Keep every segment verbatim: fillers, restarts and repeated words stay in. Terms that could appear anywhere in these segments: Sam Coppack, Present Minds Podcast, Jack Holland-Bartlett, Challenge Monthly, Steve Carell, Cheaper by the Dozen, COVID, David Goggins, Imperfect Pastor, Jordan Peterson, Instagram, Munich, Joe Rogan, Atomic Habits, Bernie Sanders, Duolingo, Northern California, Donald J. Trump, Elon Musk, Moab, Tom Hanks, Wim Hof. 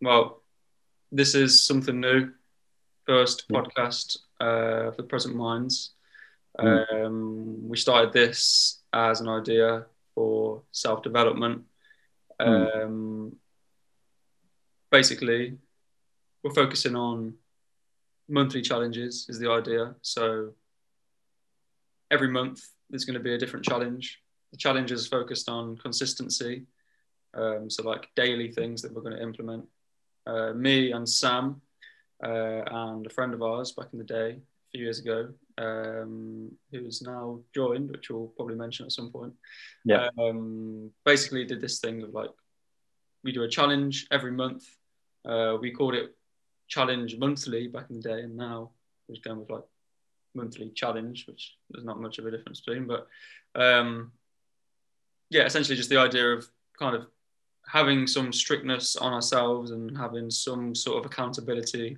well, this is something new. First podcast uh, for Present Minds. Mm. Um, we started this as an idea for self-development. Mm. Um, basically, we're focusing on monthly challenges is the idea. So every month there's going to be a different challenge. The challenge is focused on consistency. Um, so like daily things that we're going to implement. Uh, me and Sam uh, and a friend of ours back in the day, a few years ago, um, who's now joined, which we'll probably mention at some point. Yeah. Um, basically did this thing of like, we do a challenge every month. Uh, we called it Challenge Monthly back in the day, and now we're just going with like monthly challenge, which there's not much of a difference between, but um, yeah, essentially just the idea of kind of having some strictness on ourselves and having some sort of accountability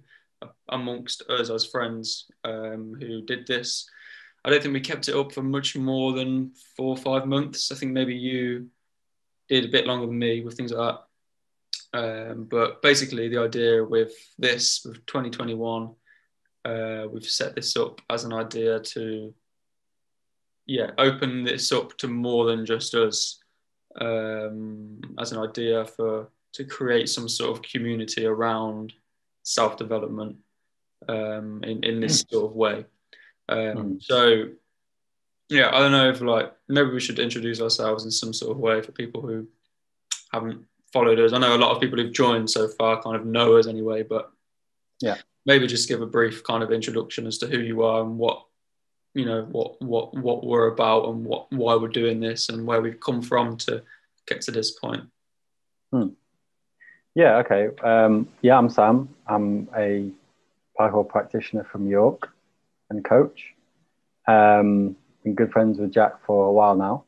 amongst us as friends um, who did this. I don't think we kept it up for much more than four or five months. I think maybe you did a bit longer than me with things like that. Um, but basically the idea with this, with twenty twenty-one, uh, we've set this up as an idea to, yeah, open this up to more than just us, um, as an idea for, to create some sort of community around self-development, um, in, in this sort of way. Um, so yeah, I don't know if like, maybe we should introduce ourselves in some sort of way for people who haven't followed us. I know a lot of people who've joined so far kind of know us anyway, but yeah, maybe just give a brief kind of introduction as to who you are and what, you know, what what what we're about and what why we're doing this and where we've come from to get to this point. Hmm. Yeah. Okay. Um, yeah, I'm Sam. I'm a parkour practitioner from York and coach. Um, been good friends with Jack for a while now,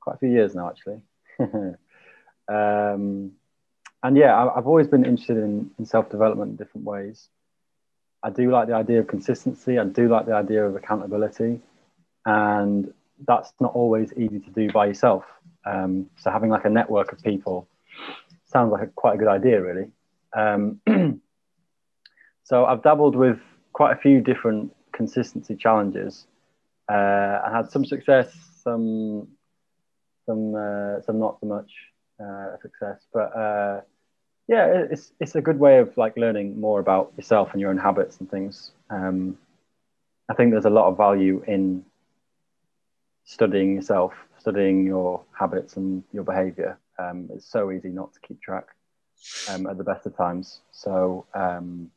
quite a few years now actually. Um, and yeah, I've always been interested in, in self-development in different ways. I do like the idea of consistency. I do like the idea of accountability, and that's not always easy to do by yourself. Um, so having like a network of people sounds like a, quite a good idea, really. Um, so I've dabbled with quite a few different consistency challenges. Uh, I had some success, some, some, uh, some not so much. Uh, success, but uh, yeah, it's it's a good way of like learning more about yourself and your own habits and things. Um, I think there's a lot of value in studying yourself, studying your habits and your behaviour. Um, it's so easy not to keep track um, at the best of times. So, um,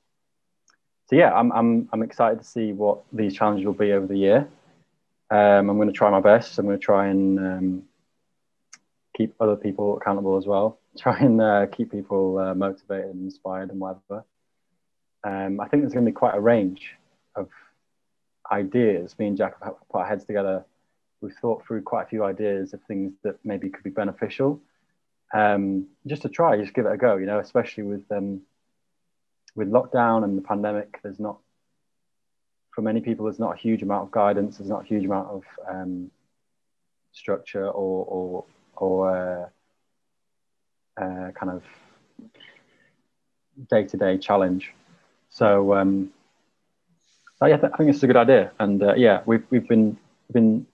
so yeah, I'm I'm I'm excited to see what these challenges will be over the year. Um, I'm going to try my best. I'm going to try and um, keep other people accountable as well. Try and uh, keep people uh, motivated and inspired and whatever. Um, I think there's going to be quite a range of ideas. Me and Jack have put our heads together. We've thought through quite a few ideas of things that maybe could be beneficial. Um, just to try, just give it a go, you know, especially with, um, with lockdown and the pandemic, there's not, for many people, there's not a huge amount of guidance. There's not a huge amount of um, structure or, or or uh, uh, kind of day-to-day challenge. So, um, so yeah, th- I think it's a good idea. And uh, yeah, we've, we've been, been,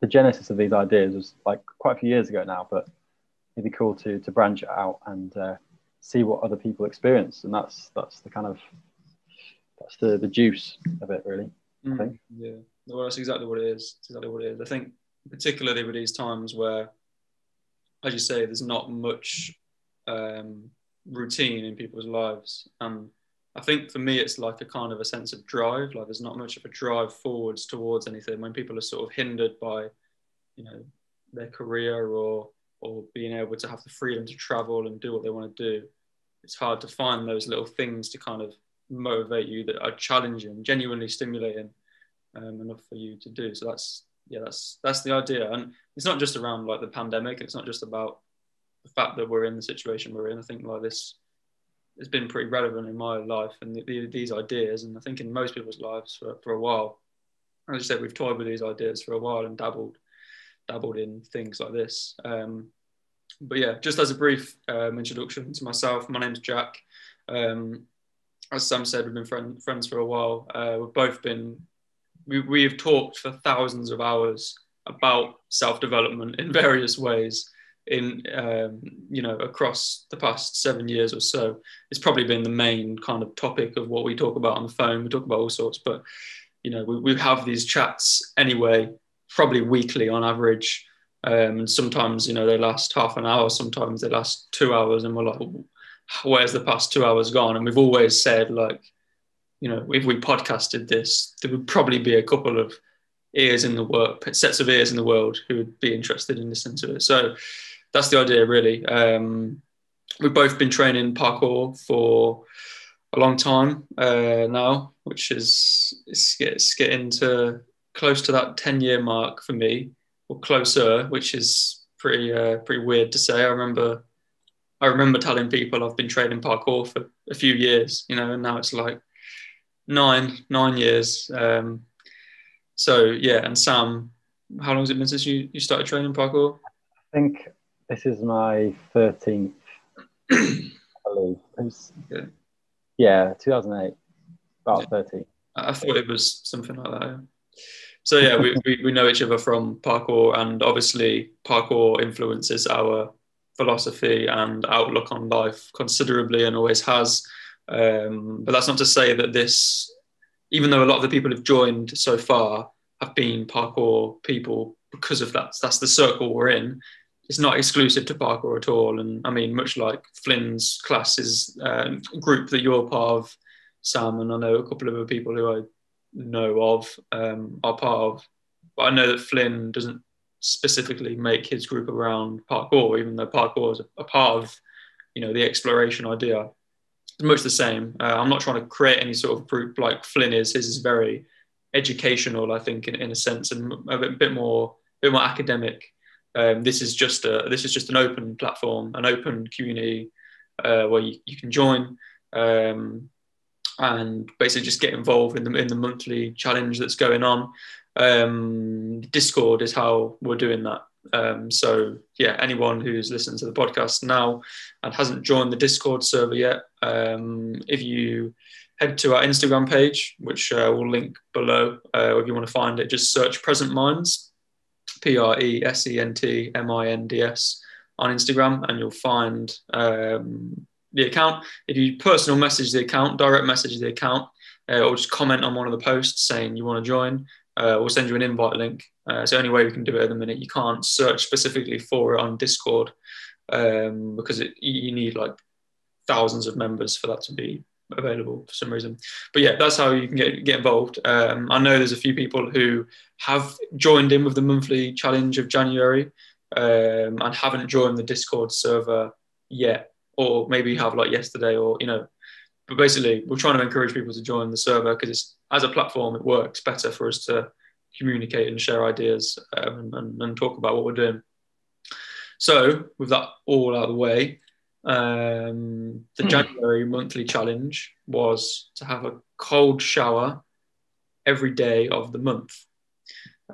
the genesis of these ideas was like quite a few years ago now, but it'd be cool to, to branch it out and uh, see what other people experience. And that's, that's the kind of, that's the, the juice of it really, mm, I think. Yeah, well, that's exactly what it is. That's exactly what it is. I think particularly with these times where, as you say, there's not much um, routine in people's lives. Um, I think for me, it's like a kind of a sense of drive. Like there's not much of a drive forwards towards anything when people are sort of hindered by, you know, their career or or being able to have the freedom to travel and do what they want to do. It's hard to find those little things to kind of motivate you that are challenging, genuinely stimulating um, enough for you to do. So that's, yeah, that's that's the idea. And it's not just around like the pandemic. It's not just about the fact that we're in the situation we're in. I think like this has been pretty relevant in my life and the, the, these ideas. And I think in most people's lives for, for a while, as I said, we've toyed with these ideas for a while and dabbled, dabbled in things like this. Um, But yeah, just as a brief um, introduction to myself, my name's Jack. Um, as Sam said, we've been friend, friends for a while. Uh, we've both been, we, we've talked for thousands of hours about self-development in various ways in, um, you know, across the past seven years or so. It's probably been the main kind of topic of what we talk about on the phone. We talk about all sorts, but, you know, we, we have these chats anyway, probably weekly on average. Um, and sometimes, you know, they last half an hour, sometimes they last two hours and we're like, where's the past two hours gone? And we've always said, like, you know, if we podcasted this, there would probably be a couple of ears in the world, sets of ears in the world who would be interested in listening to it. So that's the idea, really. Um, we've both been training parkour for a long time uh, now, which is it's, it's getting to close to that ten year mark for me. Or closer, which is pretty uh, pretty weird to say. I remember, I remember telling people I've been training parkour for a few years, you know, and now it's like nine nine years. Um, so yeah, and Sam, how long has it been since you you started training parkour? I think this is my thirteenth. I believe it was, yeah, yeah, two thousand eight, about thirteen. I thought it was something like that. Yeah. So yeah, we, we, we know each other from parkour, and obviously parkour influences our philosophy and outlook on life considerably and always has. Um, but that's not to say that this, even though a lot of the people who've joined so far have been parkour people because of that, that's the circle we're in. It's not exclusive to parkour at all. And I mean, much like Flynn's classes um, group that you're part of, Sam, and I know a couple of other people who I know of um are part of, but I know that Flynn doesn't specifically make his group around parkour, even though parkour is a part of, you know, the exploration idea. It's much the same. uh, I'm not trying to create any sort of group like Flynn is. His is very educational, I think, in, in a sense, and a bit, bit more bit more academic. um this is just a this is just an open platform, an open community uh where you, you can join um and basically just get involved in the, in the monthly challenge that's going on. Um, Discord is how we're doing that. Um, so yeah, anyone who's listened to the podcast now and hasn't joined the Discord server yet, um, if you head to our Instagram page, which uh, we'll link below, uh, if you want to find it, just search Present Minds, P R E S E N T M I N D S on Instagram, and you'll find... Um, the account. If you personal message the account, direct message the account, uh, or just comment on one of the posts saying you want to join, uh, we'll send you an invite link. Uh, it's the only way we can do it at the minute. You can't search specifically for it on Discord um, because it, you need like thousands of members for that to be available for some reason. But yeah, that's how you can get, get involved. Um, I know there's a few people who have joined in with the monthly challenge of January um, and haven't joined the Discord server yet. Or maybe have like yesterday, or, you know, but basically we're trying to encourage people to join the server because it's, as a platform, it works better for us to communicate and share ideas um, and, and talk about what we're doing. So with that all out of the way, um, the mm. January monthly challenge was to have a cold shower every day of the month.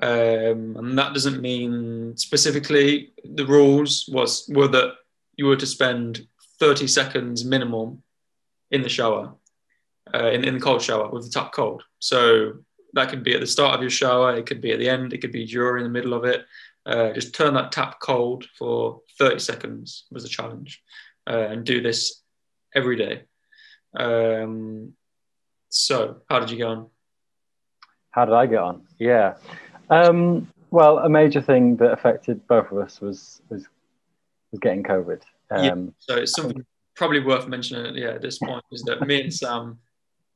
Um, and that doesn't mean specifically the rules was, were that you were to spend thirty seconds minimum in the shower, uh, in, in the cold shower with the tap cold. So that could be at the start of your shower, it could be at the end, it could be during the middle of it. Uh, just turn that tap cold for thirty seconds was the challenge, uh, and do this every day. Um, so how did you get on? How did I get on? Yeah. Um, well, a major thing that affected both of us was, was was getting COVID. Um, yeah, so it's something probably worth mentioning yeah, at this point is that me and Sam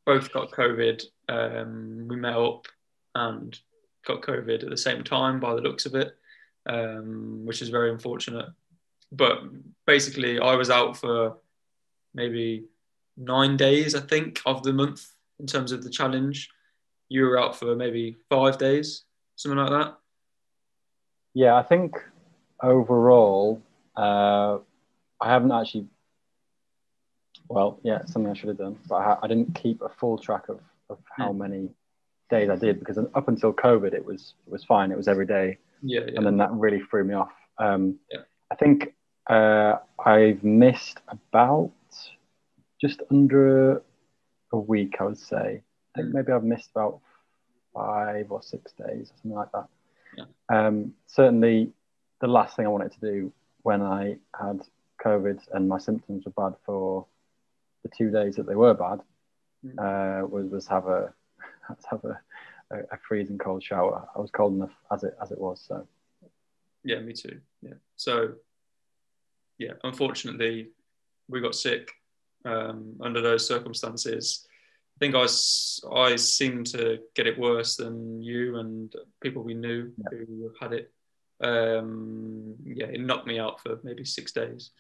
both got COVID. Um, we met up and got COVID at the same time by the looks of it, um, which is very unfortunate. But basically I was out for maybe nine days, I think, of the month in terms of the challenge. You were out for maybe five days, something like that. Yeah, I think overall, Uh, I haven't actually, well, yeah, something I should have done, but I, ha- I didn't keep a full track of, of how many days I did, because up until COVID, it was it was fine. It was every day. Yeah, yeah. And then that really threw me off. Um, yeah. I think uh, I've missed about just under a week, I would say. I think maybe I've missed about five or six days, or something like that. Yeah. Um, certainly, the last thing I wanted to do when I had COVID and my symptoms were bad for the two days that they were bad mm. uh, was was have a have a, a, a freezing cold shower. I was cold enough as it as it was. So yeah, me too. Yeah. So yeah, unfortunately, we got sick um, under those circumstances. I think I, was, I seemed to get it worse than you and people we knew yeah. who had it. Um, yeah, it knocked me out for maybe six days.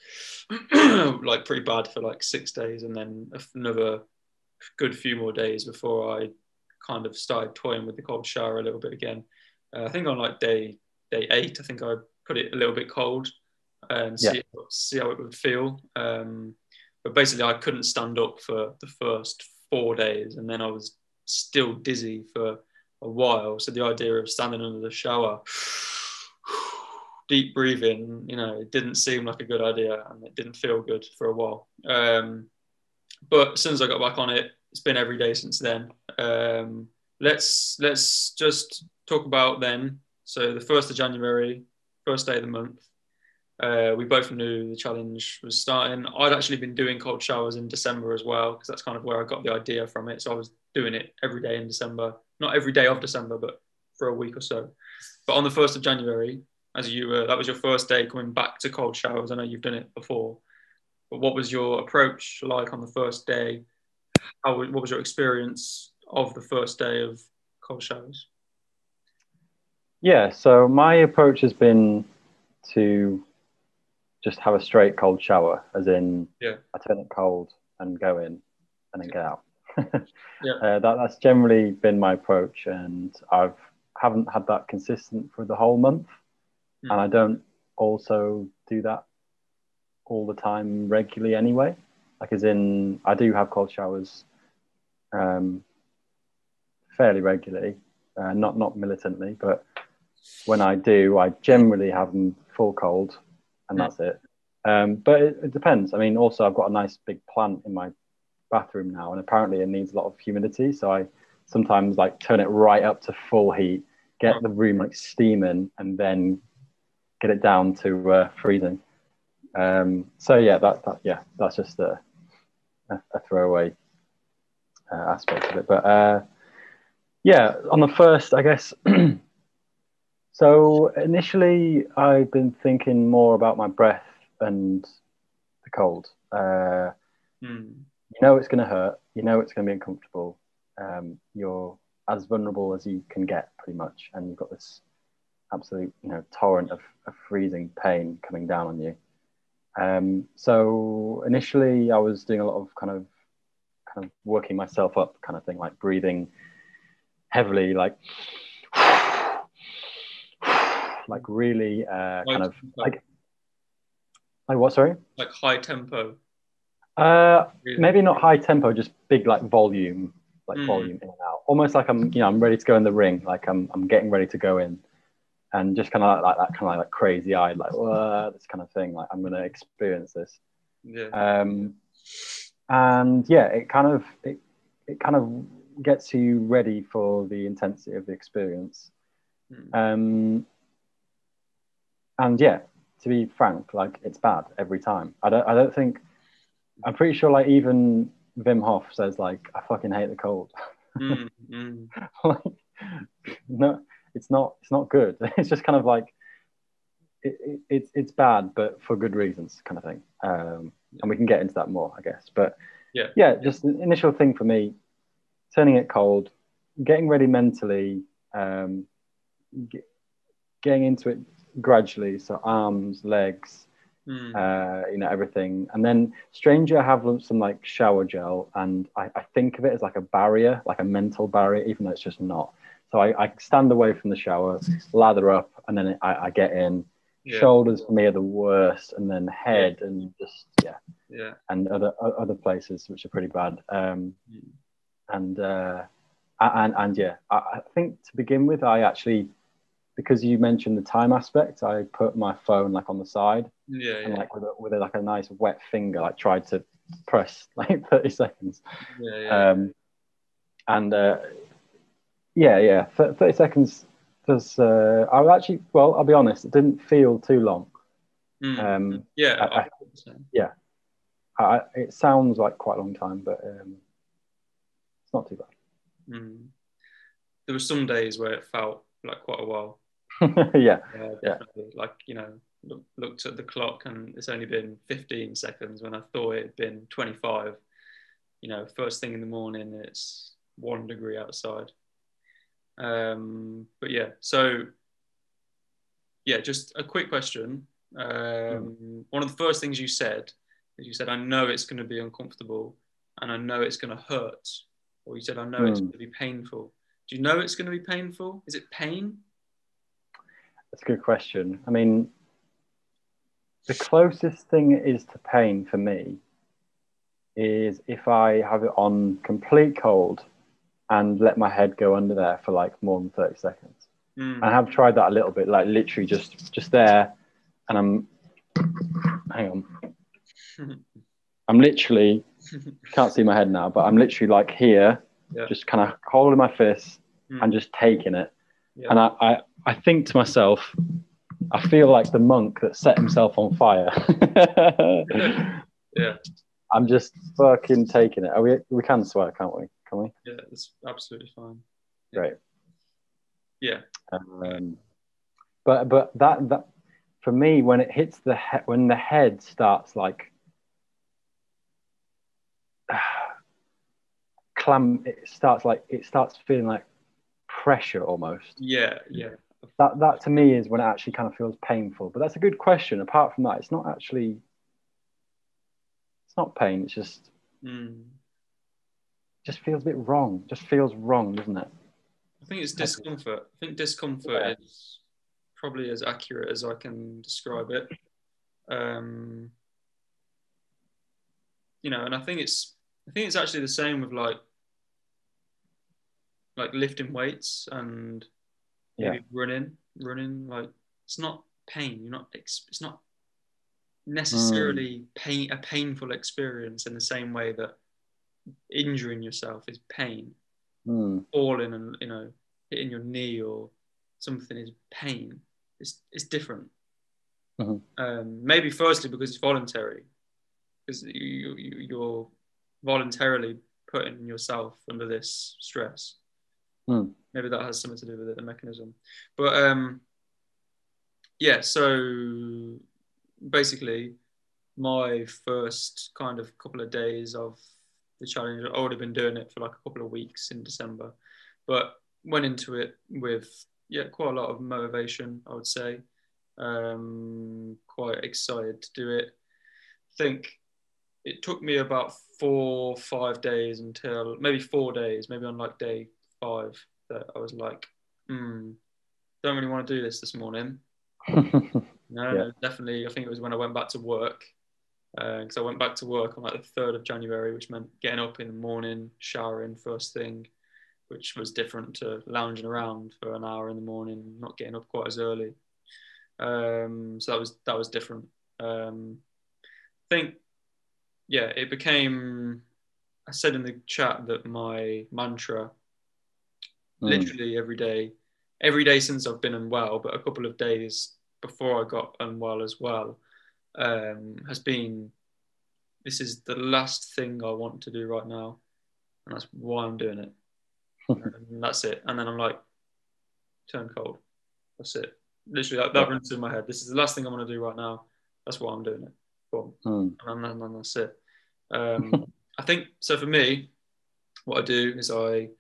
Like pretty bad for like six days and then another good few more days before I kind of started toying with the cold shower a little bit again. Uh, I think on like day day eight, I think I put it a little bit cold and yeah. see, see how it would feel. Um, but basically I couldn't stand up for the first four days, and then I was still dizzy for a while. So the idea of standing under the shower, deep breathing, you know, it didn't seem like a good idea, and it didn't feel good for a while. Um, but as soon as I got back on it, it's been every day since then. Um, let's let's just talk about then. So the first of January, first day of the month, uh, we both knew the challenge was starting. I'd actually been doing cold showers in December as well, because that's kind of where I got the idea from it. So I was doing it every day in December, not every day of December, but for a week or so. But on the first of January, as you were, that was your first day coming back to cold showers. I know you've done it before, but what was your approach like on the first day? How, what was your experience of the first day of cold showers? Yeah, so my approach has been to just have a straight cold shower, as in yeah. I turn it cold and go in and then get out. yeah. uh, that, that's generally been my approach, and I've haven't had that consistent for the whole month. Mm. And I don't also do that all the time regularly anyway. Like as in, I do have cold showers um, fairly regularly, uh, not, not militantly, but when I do, I generally have them full cold. And that's it. Um, but it, it depends. I mean, also I've got a nice big plant in my bathroom now, and apparently it needs a lot of humidity. So I sometimes like turn it right up to full heat, get the room like steaming, and then get it down to uh, freezing. Um, so yeah, that, that yeah, that's just a, a, a throwaway uh, aspect of it. But uh, yeah, on the first, I guess. So initially, I've been thinking more about my breath and the cold. Uh, mm. You know it's going to hurt. You know it's going to be uncomfortable. Um, you're as vulnerable as you can get, pretty much, and you've got this absolute, you know, torrent of, of freezing pain coming down on you. Um, so initially, I was doing a lot of kind of kind of working myself up, kind of thing, like breathing heavily, like. Like really uh, kind of tempo. like like what sorry like high tempo uh really? Maybe not high tempo, just big like volume like mm. volume in and out, almost like I'm you know I'm ready to go in the ring, like I'm I'm getting ready to go in, and just kind of like, like that kind of like crazy eyed like this kind of thing, like I'm gonna experience this. Yeah. Um and yeah, it kind of it it kind of gets you ready for the intensity of the experience. Mm. um And yeah, to be frank, like it's bad every time. I don't I don't think, I'm pretty sure like even Wim Hof says like, I fucking hate the cold. Mm, mm. Like, no, it's not, it's not good. It's just kind of like, it, it, it's, it's bad, but for good reasons kind of thing. Um, and we can get into that more, I guess. But yeah, yeah, just the initial thing for me, turning it cold, getting ready mentally, um, get, getting into it gradually, so arms, legs, mm. uh you know everything, and then stranger I have some like shower gel, and I, I think of it as like a barrier, like a mental barrier, even though it's just not. So I, I stand away from the shower, lather up, and then I, I get in. Yeah. Shoulders for me are the worst, and then head, yeah. and just yeah yeah and other other places which are pretty bad. um mm. and uh and and yeah I, I think to begin with I actually because you mentioned the time aspect, I put my phone like on the side, yeah, and yeah. like with a, with a, like a nice wet finger, like tried to press like thirty seconds. Yeah, yeah. Um, and uh, yeah, yeah, thirty seconds does. Uh, I actually, well, I'll be honest, it didn't feel too long. Mm. Um, yeah, I, I, yeah. I, it sounds like quite a long time, but um, it's not too bad. Mm. There were some days where it felt like quite a while. yeah, uh, yeah. Like, you know, look, looked at the clock and it's only been fifteen seconds when I thought it'd been twenty-five. You know, first thing in the morning, it's one degree outside. Um, but yeah, so yeah, just a quick question. Um, mm. One of the first things you said is you said, I know it's going to be uncomfortable and I know it's going to hurt. Or you said, I know mm. it's going to be painful. Do you know it's going to be painful? Is it pain? That's a good question. I mean, the closest thing it is to pain for me is if I have it on complete cold and let my head go under there for like more than thirty seconds. Mm. I have tried that a little bit, like literally just, just there. And I'm, hang on. I'm literally, can't see my head now, but I'm literally like here, yeah. just kind of holding my fist mm. and just taking it. Yeah. And I, I, I think to myself, I feel like the monk that set himself on fire. yeah. I'm just fucking taking it. Are we, we can swear, can't we? Can we? Yeah, it's absolutely fine. Yeah. Great. Yeah. Um, but but that that for me, when it hits the head, when the head starts like uh, clam, it starts like it starts feeling like pressure almost. Yeah, yeah. That that to me is when it actually kind of feels painful. But that's a good question. Apart from that, it's not actually. It's not pain. It's just. Mm. Just feels a bit wrong. Just feels wrong, doesn't it? I think it's discomfort. I think discomfort yeah. is probably as accurate as I can describe it. Um, you know, and I think it's I think it's actually the same with like like lifting weights and maybe yeah. running, running. Like it's not pain. You're not. It's not necessarily mm. pain. A painful experience in the same way that injuring yourself is pain. Mm. Falling and, you know, hitting your knee or something is pain. It's it's different. Mm-hmm. Um, maybe firstly because it's voluntary, because you, you you're voluntarily putting yourself under this stress. Mm. Maybe that has something to do with it, the mechanism. But um, yeah. So basically, my first kind of couple of days of the challenge, I would have been doing it for like a couple of weeks in December, but went into it with yeah quite a lot of motivation, I would say, um, quite excited to do it. I think it took me about four five days until maybe four days maybe on like day five that I was like, hmm don't really want to do this this morning. no, yeah. no definitely I think it was when I went back to work. Because uh, I went back to work on like the third of January, which meant getting up in the morning, showering first thing, which was different to lounging around for an hour in the morning, not getting up quite as early. Um, so that was that was different. Um, I think, yeah, it became, I said in the chat that my mantra, mm. literally every day, every day since I've been unwell, but a couple of days before I got unwell as well, Um, has been, this is the last thing I want to do right now, and that's why I'm doing it. And that's it. And then I'm like, turn cold. That's it. Literally, that, that runs through my head. This is the last thing I want to do right now. That's why I'm doing it. Boom. Mm. And, then, and then that's it. Um, I think so. For me, what I do is I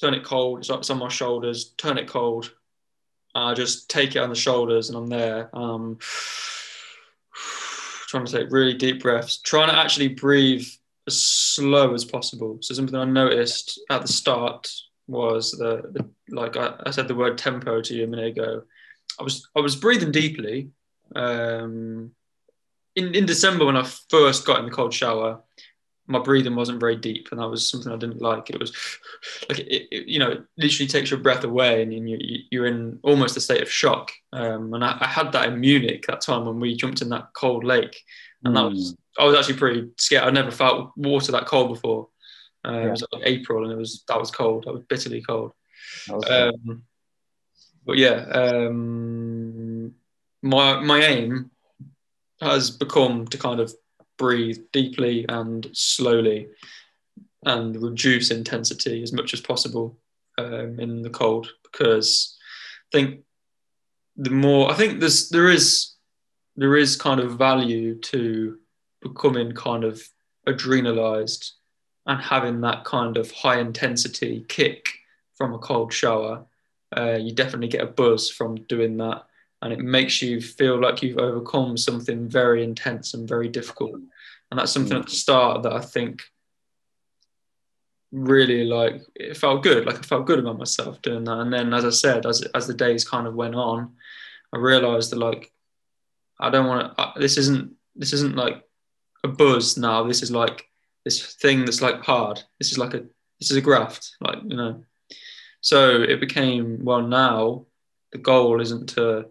turn it cold. It's, like it's on my shoulders. Turn it cold. And I just take it on the shoulders, and I'm there. Um, trying to take really deep breaths, trying to actually breathe as slow as possible. So something I noticed at the start was that, the, like I, I said the word tempo to you a minute ago, I was I was breathing deeply. Um, in, in December when I first got in the cold shower, my breathing wasn't very deep, and that was something I didn't like. It was like, it, it, you know, it literally takes your breath away, and you, you, you're in almost a state of shock. Um, and I, I had that in Munich that time when we jumped in that cold lake, and that was, I was actually pretty scared. I never felt water that cold before. Um, yeah. It was like April, and it was, that was cold. That was bitterly cold. That was cold. Um, but yeah, um, my, my aim has become to kind of breathe deeply and slowly and reduce intensity as much as possible um, in the cold, because I think the more, I think there's, there is, there is kind of value to becoming kind of adrenalized and having that kind of high intensity kick from a cold shower. Uh, you definitely get a buzz from doing that. And it makes you feel like you've overcome something very intense and very difficult. And that's something at the start that I think really, like, it felt good. Like, I felt good about myself doing that. And then, as I said, as as the days kind of went on, I realized that, like, I don't want to, this isn't, this isn't like a buzz now. This is like this thing that's like hard. This is like a, this is a graft, like, you know. So it became, well, now the goal isn't to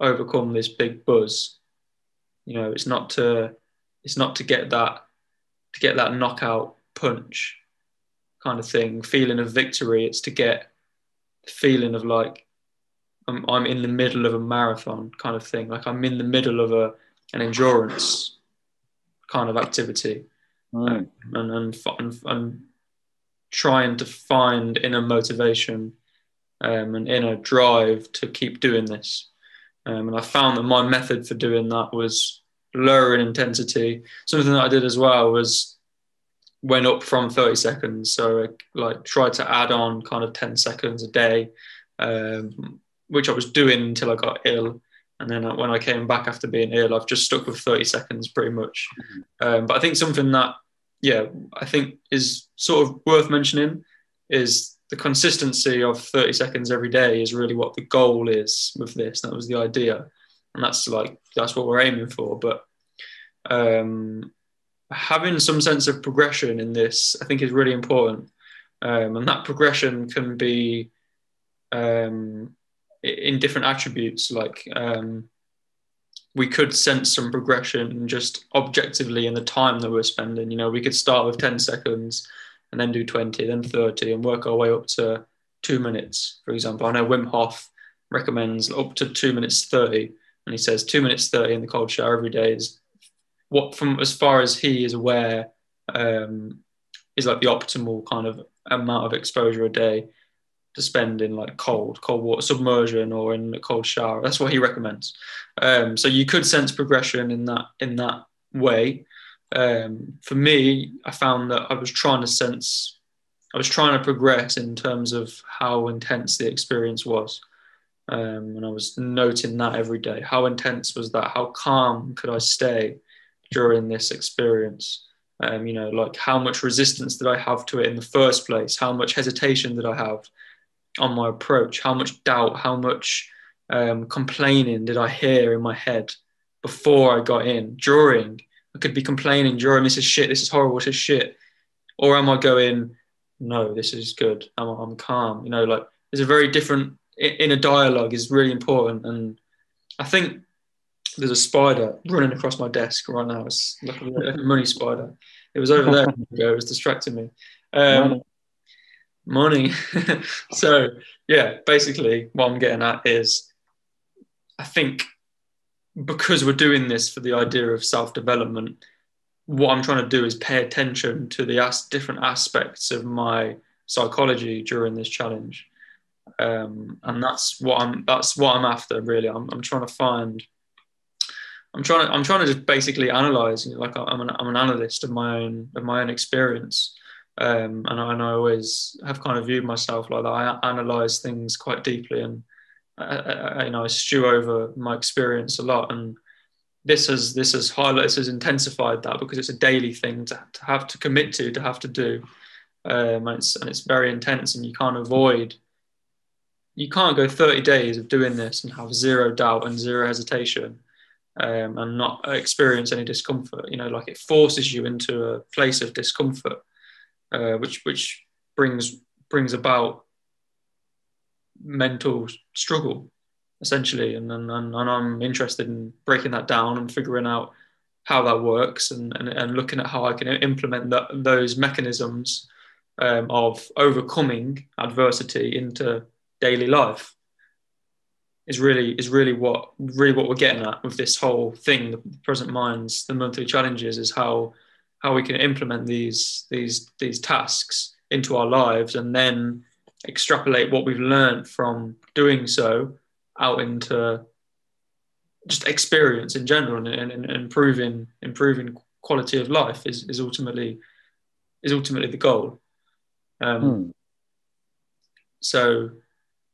overcome this big buzz, you know. It's not to, it's not to get that, to get that knockout punch kind of thing, feeling of victory. It's to get the feeling of, like, I'm, I'm in the middle of a marathon kind of thing. Like, I'm in the middle of a, an endurance kind of activity. Right. and, and, and, and trying to find inner motivation um, and inner drive to keep doing this. Um, and I found that my method for doing that was lowering intensity. Something that I did as well was went up from thirty seconds. So I, like, tried to add on kind of ten seconds a day, um, which I was doing until I got ill. And then when I came back after being ill, I've just stuck with thirty seconds pretty much. Um, but I think something that, yeah, I think is sort of worth mentioning is the consistency of thirty seconds every day is really what the goal is with this. That was the idea. And that's like, that's what we're aiming for. But um, having some sense of progression in this, I think, is really important. Um, and that progression can be um, in different attributes. Like, um, we could sense some progression just objectively in the time that we're spending. You know, we could start with ten seconds, and then do twenty, then thirty, and work our way up to two minutes, for example. I know Wim Hof recommends up to two minutes thirty, and he says two minutes thirty in the cold shower every day is what, from as far as he is aware, um, is like the optimal kind of amount of exposure a day to spend in like cold, cold water submersion or in a cold shower. That's what he recommends. Um, so you could sense progression in that, in that way. Um, for me, I found that I was trying to sense, I was trying to progress in terms of how intense the experience was. Um, and I was noting that every day. How intense was that? How calm could I stay during this experience? Um, you know, like, how much resistance did I have to it in the first place? How much hesitation did I have on my approach? How much doubt, how much um, complaining did I hear in my head before I got in? During, I could be complaining during, this is shit, this is horrible, this is shit. Or am I going, no, this is good, I'm, I'm calm. You know, like, there's a very different, inner dialogue is really important. And I think there's a spider running across my desk right now. It's like a money spider. It was over there, it was distracting me. Um, money. money. So yeah, basically what I'm getting at is, I think, because we're doing this for the idea of self-development, what I'm trying to do is pay attention to the as- different aspects of my psychology during this challenge. Um, and that's what I'm, that's what I'm after, really. I'm, I'm trying to find, I'm trying to, I'm trying to just basically analyze, you know, like, I'm an, I'm an analyst of my own, of my own experience. Um, and I, and I always have kind of viewed myself like that. I analyze things quite deeply, and I, I, you know, I stew over my experience a lot, and this has this has highlighted, this has intensified that, because it's a daily thing to, to have to commit to, to have to do, um, and it's and it's very intense, and you can't avoid, you can't go thirty days of doing this and have zero doubt and zero hesitation, um, and not experience any discomfort. You know, like it forces you into a place of discomfort, uh, which which brings brings about mental struggle, essentially. And and, and I'm interested in breaking that down and figuring out how that works, and, and, and looking at how I can implement that, those mechanisms um, of overcoming adversity into daily life is really is really what really what we're getting at with this whole thing, the Present Minds, the monthly challenges, is how how we can implement these these these tasks into our lives and then extrapolate what we've learned from doing so out into just experience in general, and, and, and improving improving quality of life is, is ultimately is ultimately the goal. Um, hmm. So,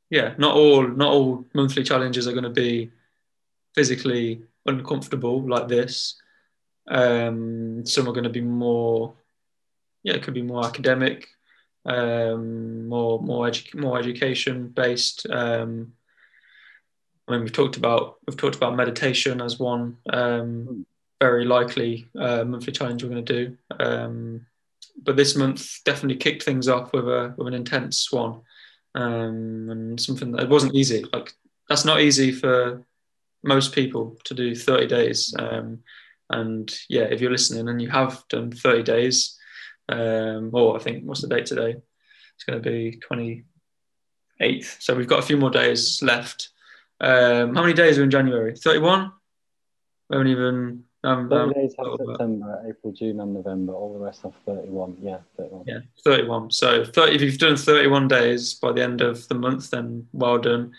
yeah, not all not all monthly challenges are going to be physically uncomfortable like this. Um, some are going to be more, yeah, it could be more academic, um, more more edu- more education based. Um, I mean, we've talked about we've talked about meditation as one um, very likely uh, monthly challenge we're going to do, um, but this month definitely kicked things off with a with an intense one, um, and something that wasn't easy. Like, that's not easy for most people to do thirty days. Um, and yeah, if you're listening and you have done thirty days, um, or I think what's the date today? It's going to be twenty-eighth. So we've got a few more days left. Um, how many days are in January? thirty-one? We haven't even... Um, um, days have September, April, June and November. All the rest have thirty-one. Yeah, thirty-one. Yeah, thirty-one. So thirty, if you've done thirty-one days by the end of the month, then well done.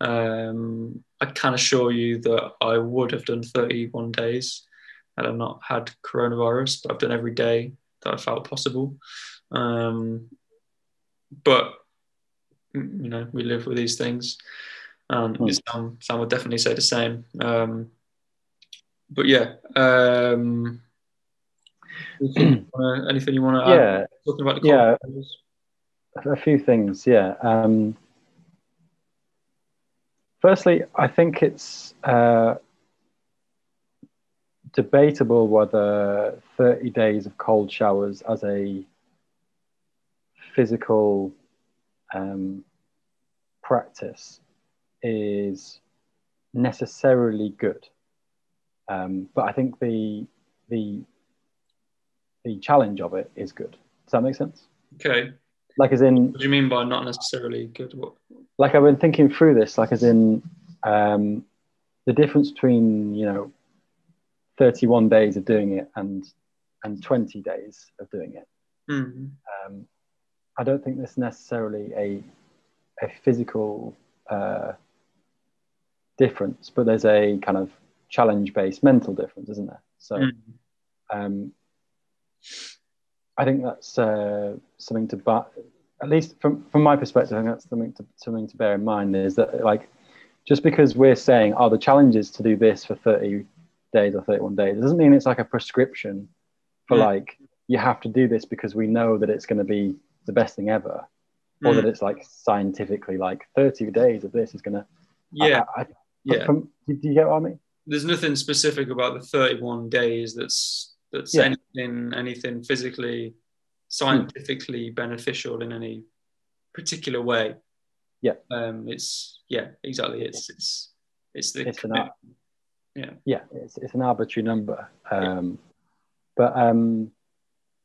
Um, I can assure you that I would have done thirty-one days had I not had coronavirus, but I've done every day that I felt possible. Um, but, you know, we live with these things. Um, Sam, Sam would definitely say the same. Um, but yeah, um, anything you want to add? Yeah, talking about the yeah, a few things. Yeah. Um, firstly, I think it's uh, debatable whether thirty days of cold showers as a physical um, practice is necessarily good, um, but I think the the the challenge of it is good. Does that make sense? Okay. Like, as in, what do you mean by not necessarily good? What? Like, I've been thinking through this. Like, as in, um, the difference between, you know, thirty-one days of doing it and and twenty days of doing it. Mm-hmm. Um, I don't think there's necessarily a a physical uh, difference, but there's a kind of challenge-based mental difference, isn't there? So mm. um, I think that's uh, something to, ba- at least from, from my perspective, I think that's something to, something to bear in mind, is that, like, just because we're saying, oh, the challenge is to do this for thirty days or thirty-one days, it doesn't mean it's like a prescription for mm. like, you have to do this because we know that it's going to be the best thing ever, or mm. that it's like scientifically, like thirty days of this is going to, yeah. I, I, Yeah. From, do you get what I mean? There's nothing specific about the thirty-one days that's that's yeah. anything anything physically, scientifically mm. beneficial in any particular way. Yeah. Um. It's yeah. Exactly. It's yeah. it's it's the it's an, yeah yeah it's it's an arbitrary number. Um, yeah. But um,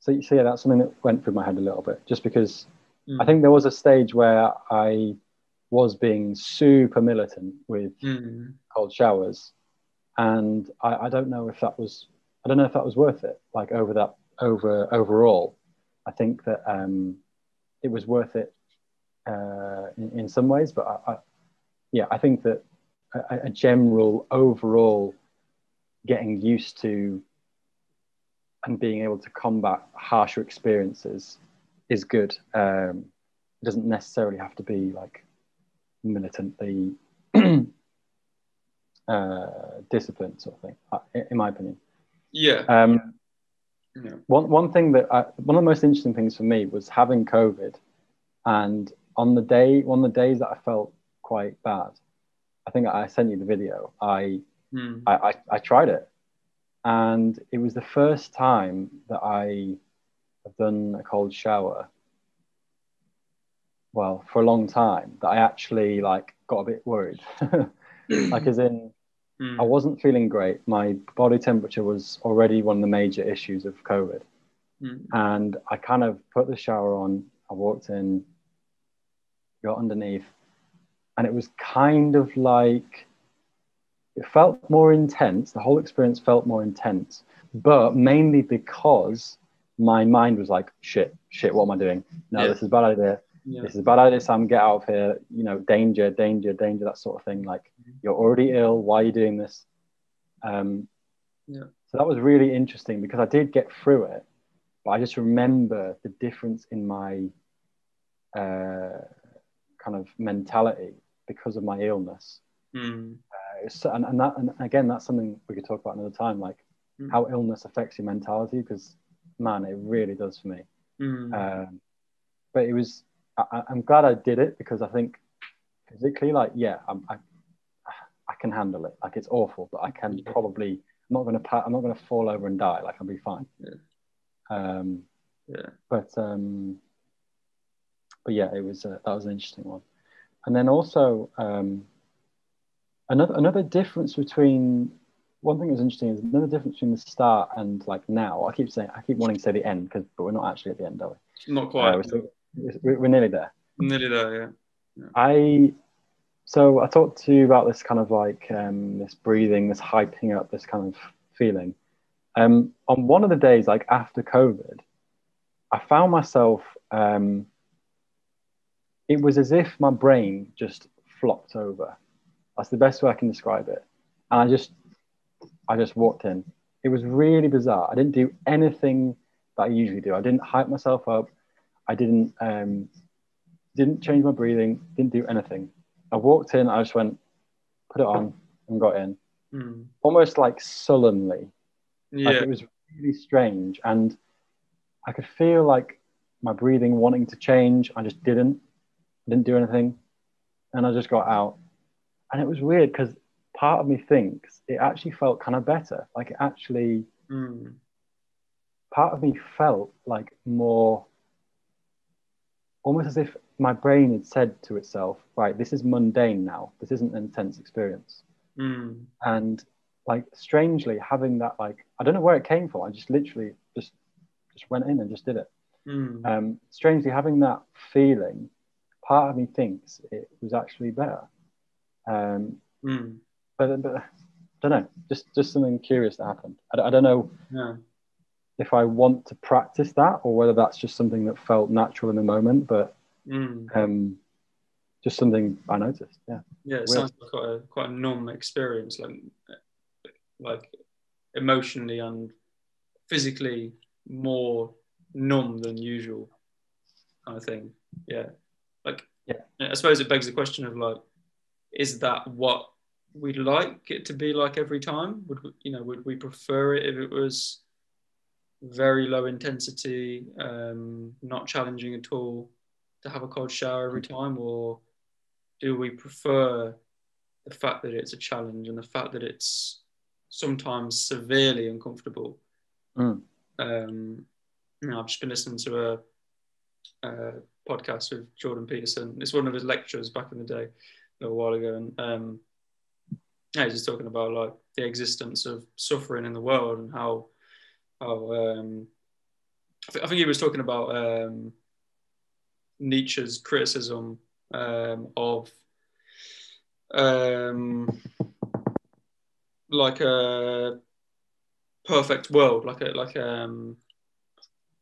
so so yeah, that's something that went through my head a little bit, just because mm. I think there was a stage where I was being super militant with mm. cold showers, and I, I don't know if that was I don't know if that was worth it. Like, over that over overall, I think that um, it was worth it uh, in, in some ways. But I, I, yeah, I think that a, a general overall getting used to and being able to combat harsher experiences is good. Um, it doesn't necessarily have to be like militantly uh, disciplined sort of thing, in my opinion. Yeah. Um, yeah. One one thing that I, one of the most interesting things for me was having COVID, and on the day one of the days that I felt quite bad, I think I sent you the video. I Mm. I, I, I tried it. And it was the first time that I have done a cold shower, well, for a long time, that I actually like got a bit worried. Like as in, mm. I wasn't feeling great. My body temperature was already one of the major issues of COVID. Mm. And I kind of put the shower on, I walked in, got underneath, and it was kind of like, it felt more intense. The whole experience felt more intense, but mainly because my mind was like, shit, shit, what am I doing? No, yeah. this is a bad idea. Yeah. This is a bad idea, Sam, get out of here. You know, danger, danger, danger, that sort of thing. Like, mm-hmm. you're already ill. Why are you doing this? Um, yeah. So that was really interesting because I did get through it, but I just remember the difference in my uh, kind of mentality because of my illness. Mm. So, and, and that, and again, that's something we could talk about another time, like mm. how illness affects your mentality, because man, it really does for me. Mm. Um, but it was, I, I'm glad I did it, because I think physically, like, yeah, I'm, I, I can handle it. Like, it's awful, but I can yeah. probably, I'm not going to, I'm not going to fall over and die. Like, I'll be fine. Yeah. Um, yeah. But, um, but yeah, it was, uh, that was an interesting one. And then also, um, Another another difference between, one thing that was interesting is another difference between the start and like now. I keep saying, I keep wanting to say the end, because but we're not actually at the end, are we? Not quite. Uh, we're, still, we're nearly there. Nearly there, yeah. yeah. I so I talked to you about this kind of like um, this breathing, this hyping up, this kind of feeling. Um, on one of the days, like after COVID, I found myself. Um, it was as if my brain just flopped over. That's the best way I can describe it. And I just, I just walked in. It was really bizarre. I didn't do anything that I usually do. I didn't hype myself up. I didn't, um, didn't change my breathing. Didn't do anything. I walked in. I just went, put it on, and got in. Mm. Almost like sullenly. Yeah. Like it was really strange, and I could feel like my breathing wanting to change. I just didn't. I didn't do anything, and I just got out. And it was weird because part of me thinks it actually felt kind of better. Like it actually, mm. part of me felt like more, almost as if my brain had said to itself, right, this is mundane now. This isn't an intense experience. Mm. And like, strangely having that, like, I don't know where it came from. I just literally just, just went in and just did it. Mm. Um, strangely having that feeling, part of me thinks it was actually better. Um, mm. but, but I don't know, just, just something curious that happened. I, I don't know yeah. if I want to practice that or whether that's just something that felt natural in the moment, but mm. um, just something I noticed. Yeah. Yeah. It Weird. Sounds like quite a, quite a numb experience, like, like emotionally and physically more numb than usual kind of thing. Yeah. Like, yeah. I suppose it begs the question of like, is that what we'd like it to be like every time? Would we, you know, would we prefer it if it was very low intensity, um, not challenging at all, to have a cold shower every time? Or do we prefer the fact that it's a challenge and the fact that it's sometimes severely uncomfortable? Mm. Um, you know, I've just been listening to a, a podcast with Jordan Peterson. It's one of his lectures back in the day, a little while ago, and um, yeah, he's just talking about like the existence of suffering in the world and how, how um, I, th- I think he was talking about um, Nietzsche's criticism um, of um, like a perfect world, like a like um,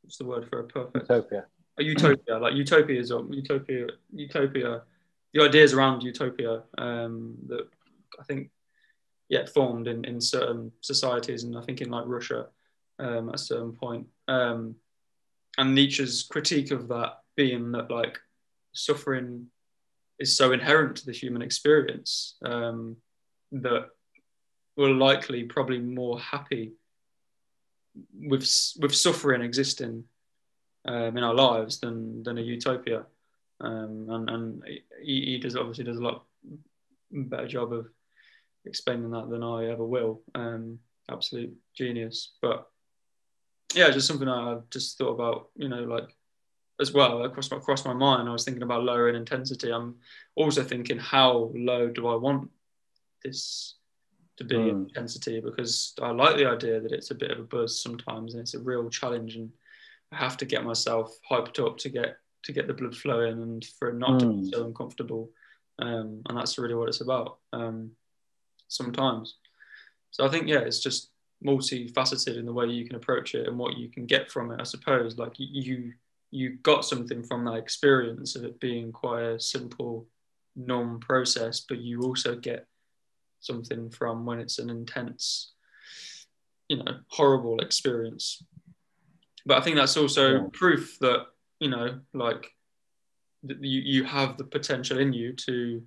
what's the word for a perfect utopia? A utopia, like utopianism, utopia, utopia. The ideas around utopia um, that I think, yeah, formed in, in certain societies, and I think in like Russia um, at a certain point. Um, and Nietzsche's critique of that being that like suffering is so inherent to the human experience um, that we're likely probably more happy with with suffering existing um, in our lives than than a utopia. Um, and, and he, he does obviously does a lot better job of explaining that than I ever will. Um, absolute genius. But yeah, just something I just thought about, you know, like as well across my, across my mind. I was thinking about lowering intensity. I'm also thinking, how low do I want this to be mm. intensity? Because I like the idea that it's a bit of a buzz sometimes, and it's a real challenge, and I have to get myself hyped up to get to get the blood flowing and for it not mm. to be so uncomfortable. Um, and that's really what it's about um, sometimes. So I think, yeah, it's just multifaceted in the way you can approach it and what you can get from it, I suppose. Like you you got something from that experience of it being quite a simple, normal process, but you also get something from when it's an intense, you know, horrible experience. But I think that's also yeah. proof that, you know, like that you, you have the potential in you to,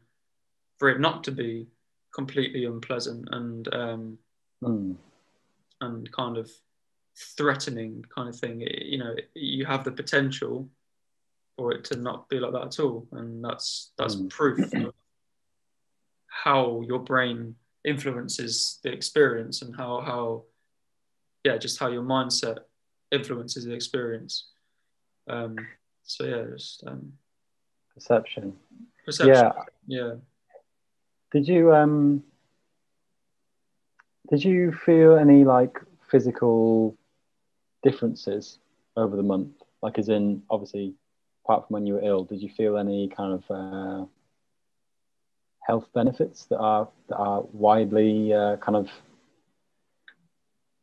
for it not to be completely unpleasant and um, mm. and kind of threatening kind of thing. It, you know, you have the potential for it to not be like that at all. And that's, that's mm. proof of how your brain influences the experience and how, how yeah, just how your mindset influences the experience. Um, so yeah, just um, perception. Perception. Yeah. Yeah. Did you um? Did you feel any like physical differences over the month? Like, as in, obviously, apart from when you were ill, did you feel any kind of uh, health benefits that are that are widely uh, kind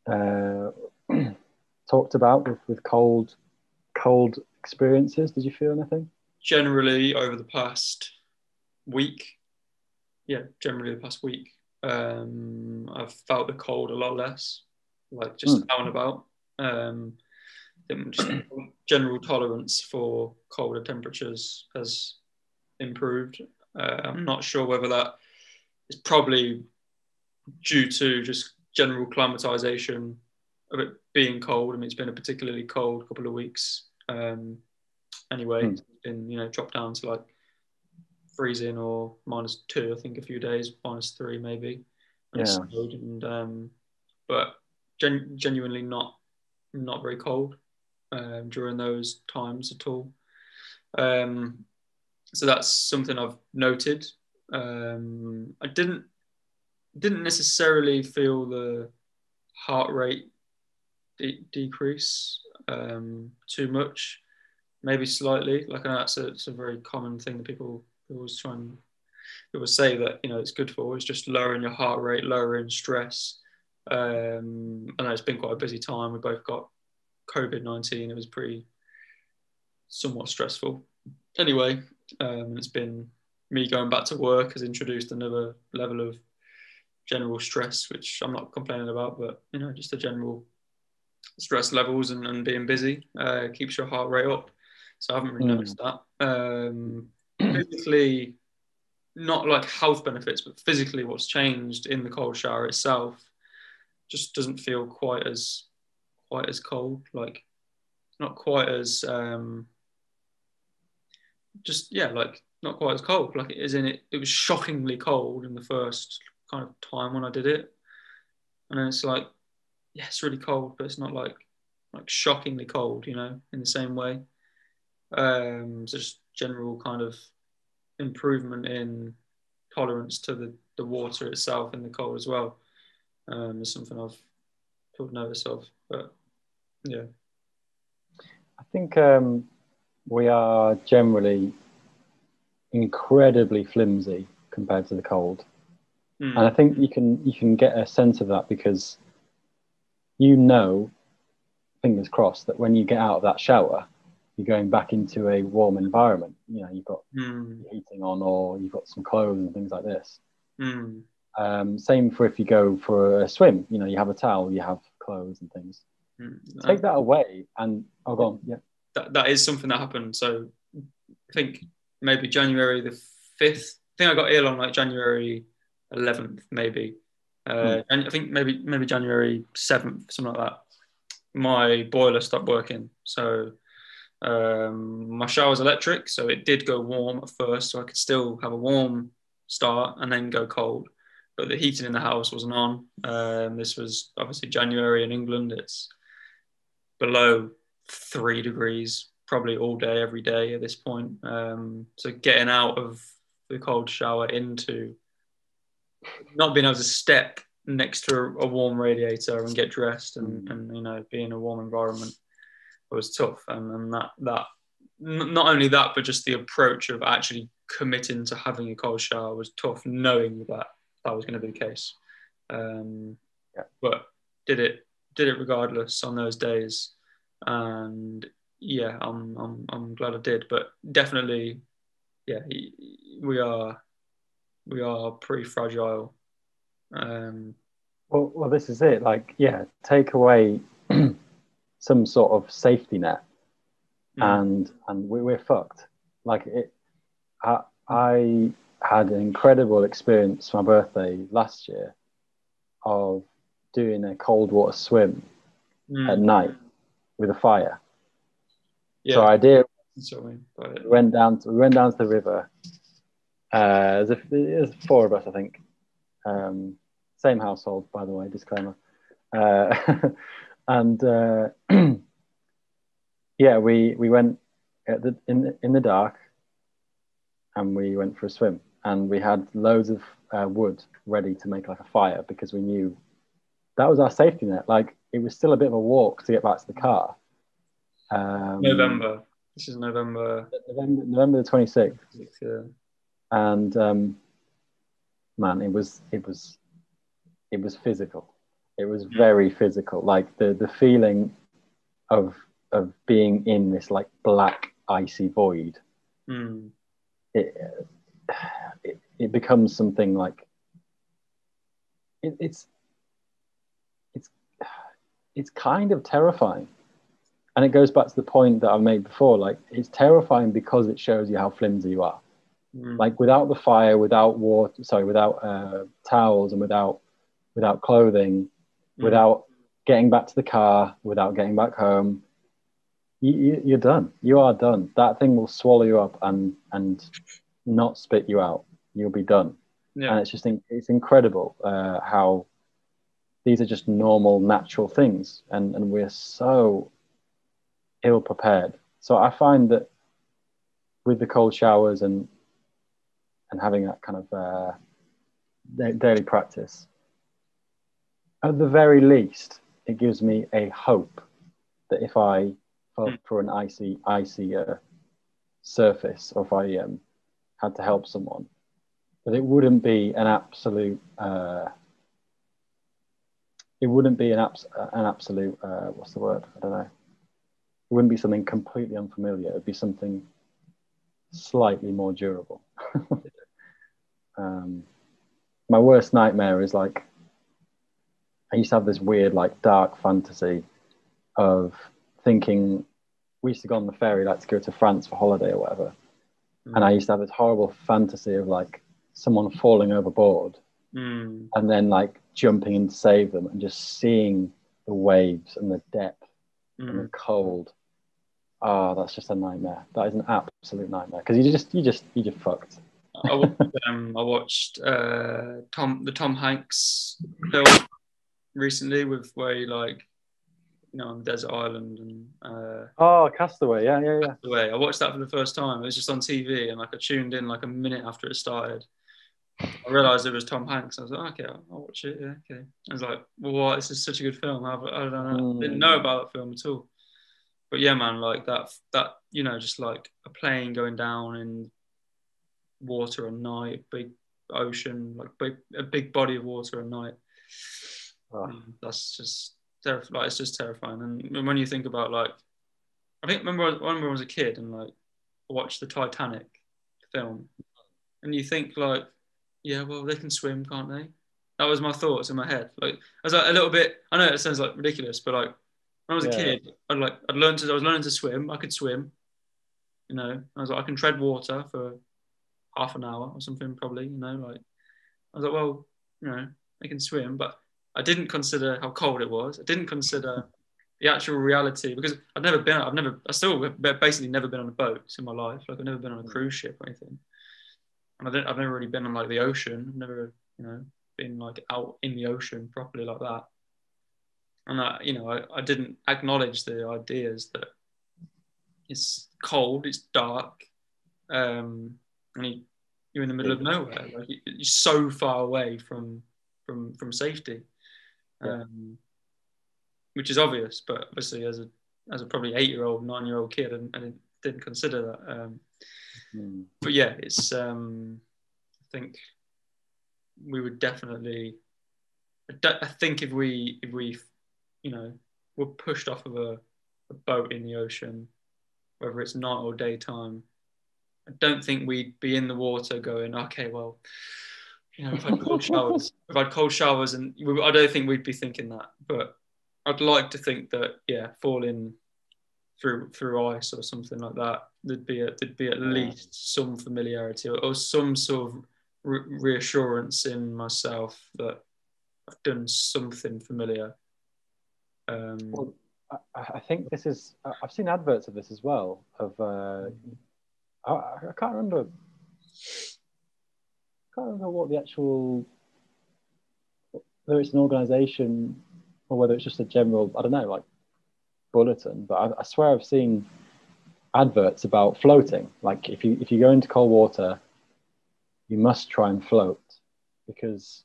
of uh, talked about with with cold cold experiences? Did you feel anything? Generally, over the past week, yeah, generally the past week, um, I've felt the cold a lot less, like just mm. out and about. Um, just general tolerance for colder temperatures has improved. Uh, I'm not sure whether that is probably due to just general climatization of it being cold. I mean, it's been a particularly cold couple of weeks. Um, anyway, mm. it's been, you know, dropped down to like freezing or minus two, I think, a few days, minus three maybe. And yeah. And, um, but gen- genuinely not not very cold um, during those times at all. Um, so that's something I've noted. Um, I didn't didn't necessarily feel the heart rate de- decrease um, too much. Maybe slightly, like I know that's a, it's a very common thing that people always try and people say that, you know, it's good for, it's just lowering your heart rate, lowering stress. Um, I know it's been quite a busy time. We both got COVID nineteen. It was pretty somewhat stressful. Anyway, um, it's been me going back to work has introduced another level of general stress, which I'm not complaining about, but, you know, just the general stress levels and, and being busy uh, keeps your heart rate up. So I haven't really mm. noticed that. Um, physically, not like health benefits, but physically what's changed in the cold shower itself just doesn't feel quite as quite as cold, like not quite as, um, just, yeah, like not quite as cold. Like it is in it, it was shockingly cold in the first kind of time when I did it. And then it's like, yeah, it's really cold, but it's not like like shockingly cold, you know, in the same way. Um, so just general kind of improvement in tolerance to the, the water itself in the cold as well um, is something I've sort of noticed of, but yeah. I think um, we are generally incredibly flimsy compared to the cold. Mm. And I think you can you can get a sense of that because, you know, fingers crossed, that when you get out of that shower, you're going back into a warm environment. You know, you've got mm. heating on, or you've got some clothes and things like this. Mm. Um, same for if you go for a swim. You know, you have a towel, you have clothes and things. Mm. Take that away and, oh, go on, yeah. That, that is something that happened. So I think maybe January the fifth, I think I got ill on like January eleventh, maybe. Uh, and I think maybe maybe January seventh, something like that. My boiler stopped working, so um, my shower's electric, so it did go warm at first, so I could still have a warm start and then go cold. but the heating in the house wasn't on. Um, this was obviously January in England. It's below three degrees probably all day, every day at this point. Um, so getting out of the cold shower into not being able to step next to a warm radiator and get dressed and, and you know, be in a warm environment, it was tough. And, and that, that, not only that, but just the approach of actually committing to having a cold shower was tough, knowing that that was going to be the case. Um, yeah. But did it, did it regardless on those days. And yeah, I'm, I'm, I'm glad I did, but definitely, yeah, we are, we are pretty fragile. Um, well, well, this is it. Like, yeah, take away some sort of safety net, yeah. and and we, we're fucked. Like, it, I, I had an incredible experience for my birthday last year of doing a cold water swim mm. at night with a fire. Yeah. So, idea Sorry, but... we went down. To, we went down to the river. Uh, there's, a, there's four of us, I think. Um, same household, by the way, disclaimer. Uh, and uh, yeah, we we went at the, in in the dark, and we went for a swim, and we had loads of uh, wood ready to make like a fire because we knew that was our safety net. Like, it was still a bit of a walk to get back to the car. Um, November. This is November. November, November the twenty-sixth. Yeah. And um, man, it was it was it was physical. It was very physical. Like the the feeling of of being in this like black icy void. Mm. It, it it becomes something like it, it's it's it's kind of terrifying. And it goes back to the point that I made before. Like, it's terrifying because it shows you how flimsy you are. Mm. Like, without the fire, without water, sorry, without uh, towels, and without without clothing, mm. without getting back to the car, without getting back home, you, you, you're done. You are done. That thing will swallow you up and and not spit you out. You'll be done. Yeah. And it's just it's incredible uh, how these are just normal, natural things, and and we're so ill prepared. So I find that with the cold showers and and having that kind of uh, da- daily practice, at the very least, it gives me a hope that if I fell for an icy, icy uh, surface, or if I um, had to help someone, that it wouldn't be an absolute, uh, it wouldn't be an, abs- an absolute, uh, what's the word? I don't know. It wouldn't be something completely unfamiliar. It'd be something slightly more durable. um, my worst nightmare is like, I used to have this weird, like, dark fantasy of thinking, we used to go on the ferry, like, to go to France for holiday or whatever. Mm. And I used to have this horrible fantasy of like someone falling overboard mm. and then like jumping in to save them, and just seeing the waves and the depth mm. and the cold. Oh, that's just a nightmare. That is an absolute nightmare, because you just, you just, you just fucked. I watched, um, I watched uh, Tom, the Tom Hanks film recently, with where he, like, you know, on the desert island and. Uh, oh, Castaway! Yeah, yeah, yeah. Castaway. I watched that for the first time. It was just on T V, and like I tuned in like a minute after it started. I realised it was Tom Hanks. I was like, okay, I'll, I'll watch it. Yeah, okay. I was like, well, this is such a good film. I, I don't know. I didn't know about that film at all. But yeah, man, like that, that, you know, just like a plane going down in water at night, big ocean, like big, a big body of water at night. Oh. That's just terrifying. Like, it's just terrifying. And when you think about, like, I think remember I remember I was a kid and like I watched the Titanic film, and you think like, yeah, well, they can swim, can't they? That was my thoughts in my head. Like, I was like a little bit. I know it sounds like ridiculous, but like, when I was a yeah. kid, I'd like I'd learned to I was learning to swim. I could swim, you know. I was like, I can tread water for half an hour or something, probably, you know. Like, I was like, well, you know, I can swim, but I didn't consider how cold it was. I didn't consider the actual reality, because I've never been. I've never. I still basically never been on a boat in my life. Like, I've never been on a cruise ship or anything, and I didn't, I've never really been on like the ocean. I've never, you know, been like out in the ocean properly like that. And I, you know, I, I didn't acknowledge the ideas that it's cold, it's dark, um, and you, you're in the middle of nowhere. Like you, you're so far away from from from safety, um, which is obvious. But obviously, as a as a probably eight year old, nine year old kid, and I, I didn't, didn't consider that. Um, mm. But yeah, it's. Um, I think we would definitely. I think if we if we, you know, were pushed off of a, a boat in the ocean, whether it's night or daytime, I don't think we'd be in the water going, okay, well, you know, if I had cold showers, if I had cold showers, and we, I don't think we'd be thinking that. But I'd like to think that, yeah, falling through through ice or something like that, there'd be a, there'd be at least some familiarity or, or some sort of re- reassurance in myself that I've done something familiar. Um, well, I, I think this is, I've seen adverts of this as well, of, uh, I, I can't remember, I can't remember what the actual, whether it's an organisation or whether it's just a general, I don't know, like bulletin, but I, I swear I've seen adverts about floating. Like if you if you go into cold water, you must try and float, because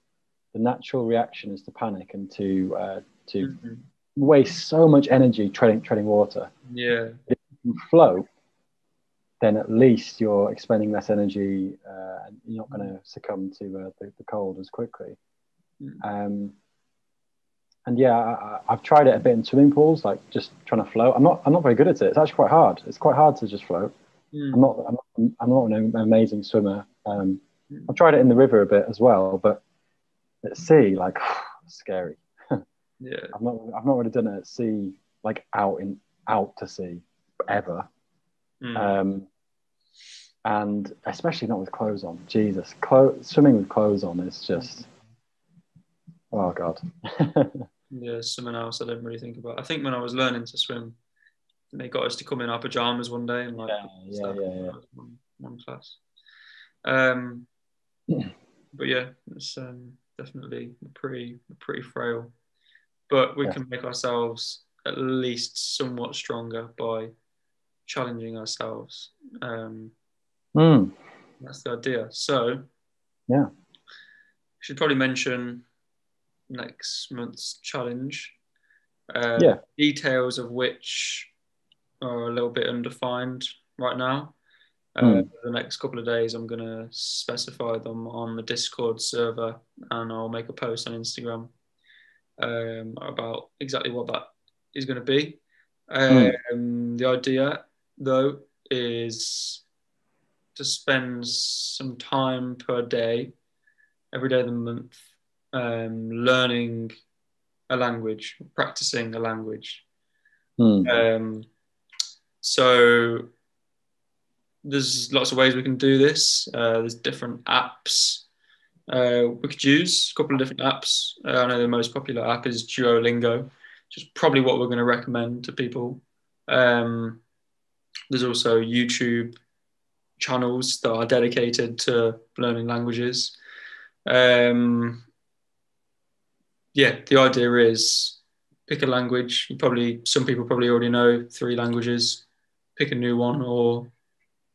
the natural reaction is to panic and to uh, to mm-hmm. waste so much energy treading treading water. Yeah, if you float, then at least you're expending less energy, uh, and you're not going to succumb to uh, the, the cold as quickly. Mm. Um, and yeah, I, I've tried it a bit in swimming pools, like just trying to float. I'm not I'm not very good at it. It's actually quite hard. It's quite hard to just float. Mm. I'm not I'm, I'm not an amazing swimmer. Um, mm. I've tried it in the river a bit as well, but at sea, like, scary. Yeah, I've not, I've not really done it at sea, like out in out to sea, ever. Mm. Um, and especially not with clothes on. Jesus, Clo- swimming with clothes on is just, oh god. Yeah, something else I didn't really think about. I think when I was learning to swim, they got us to come in our pajamas one day and like yeah, yeah, yeah, yeah. One, one class. Um, yeah. But yeah, it's. Um, Definitely pretty pretty frail, but we yeah. can make ourselves at least somewhat stronger by challenging ourselves. Um, mm. That's the idea. So yeah, we should probably mention next month's challenge. Uh, yeah, details of which are a little bit undefined right now. Uh, the next couple of days, I'm going to specify them on the Discord server, and I'll make a post on Instagram um, about exactly what that is going to be. Um, mm. The idea, though, is to spend some time per day, every day of the month, um, learning a language, practicing a language. Mm. Um, so... There's lots of ways we can do this. Uh, there's different apps uh, we could use, a couple of different apps. Uh, I know the most popular app is Duolingo, which is probably what we're going to recommend to people. Um, there's also YouTube channels that are dedicated to learning languages. Um, yeah, the idea is pick a language. You probably, some people probably already know three languages. Pick a new one, or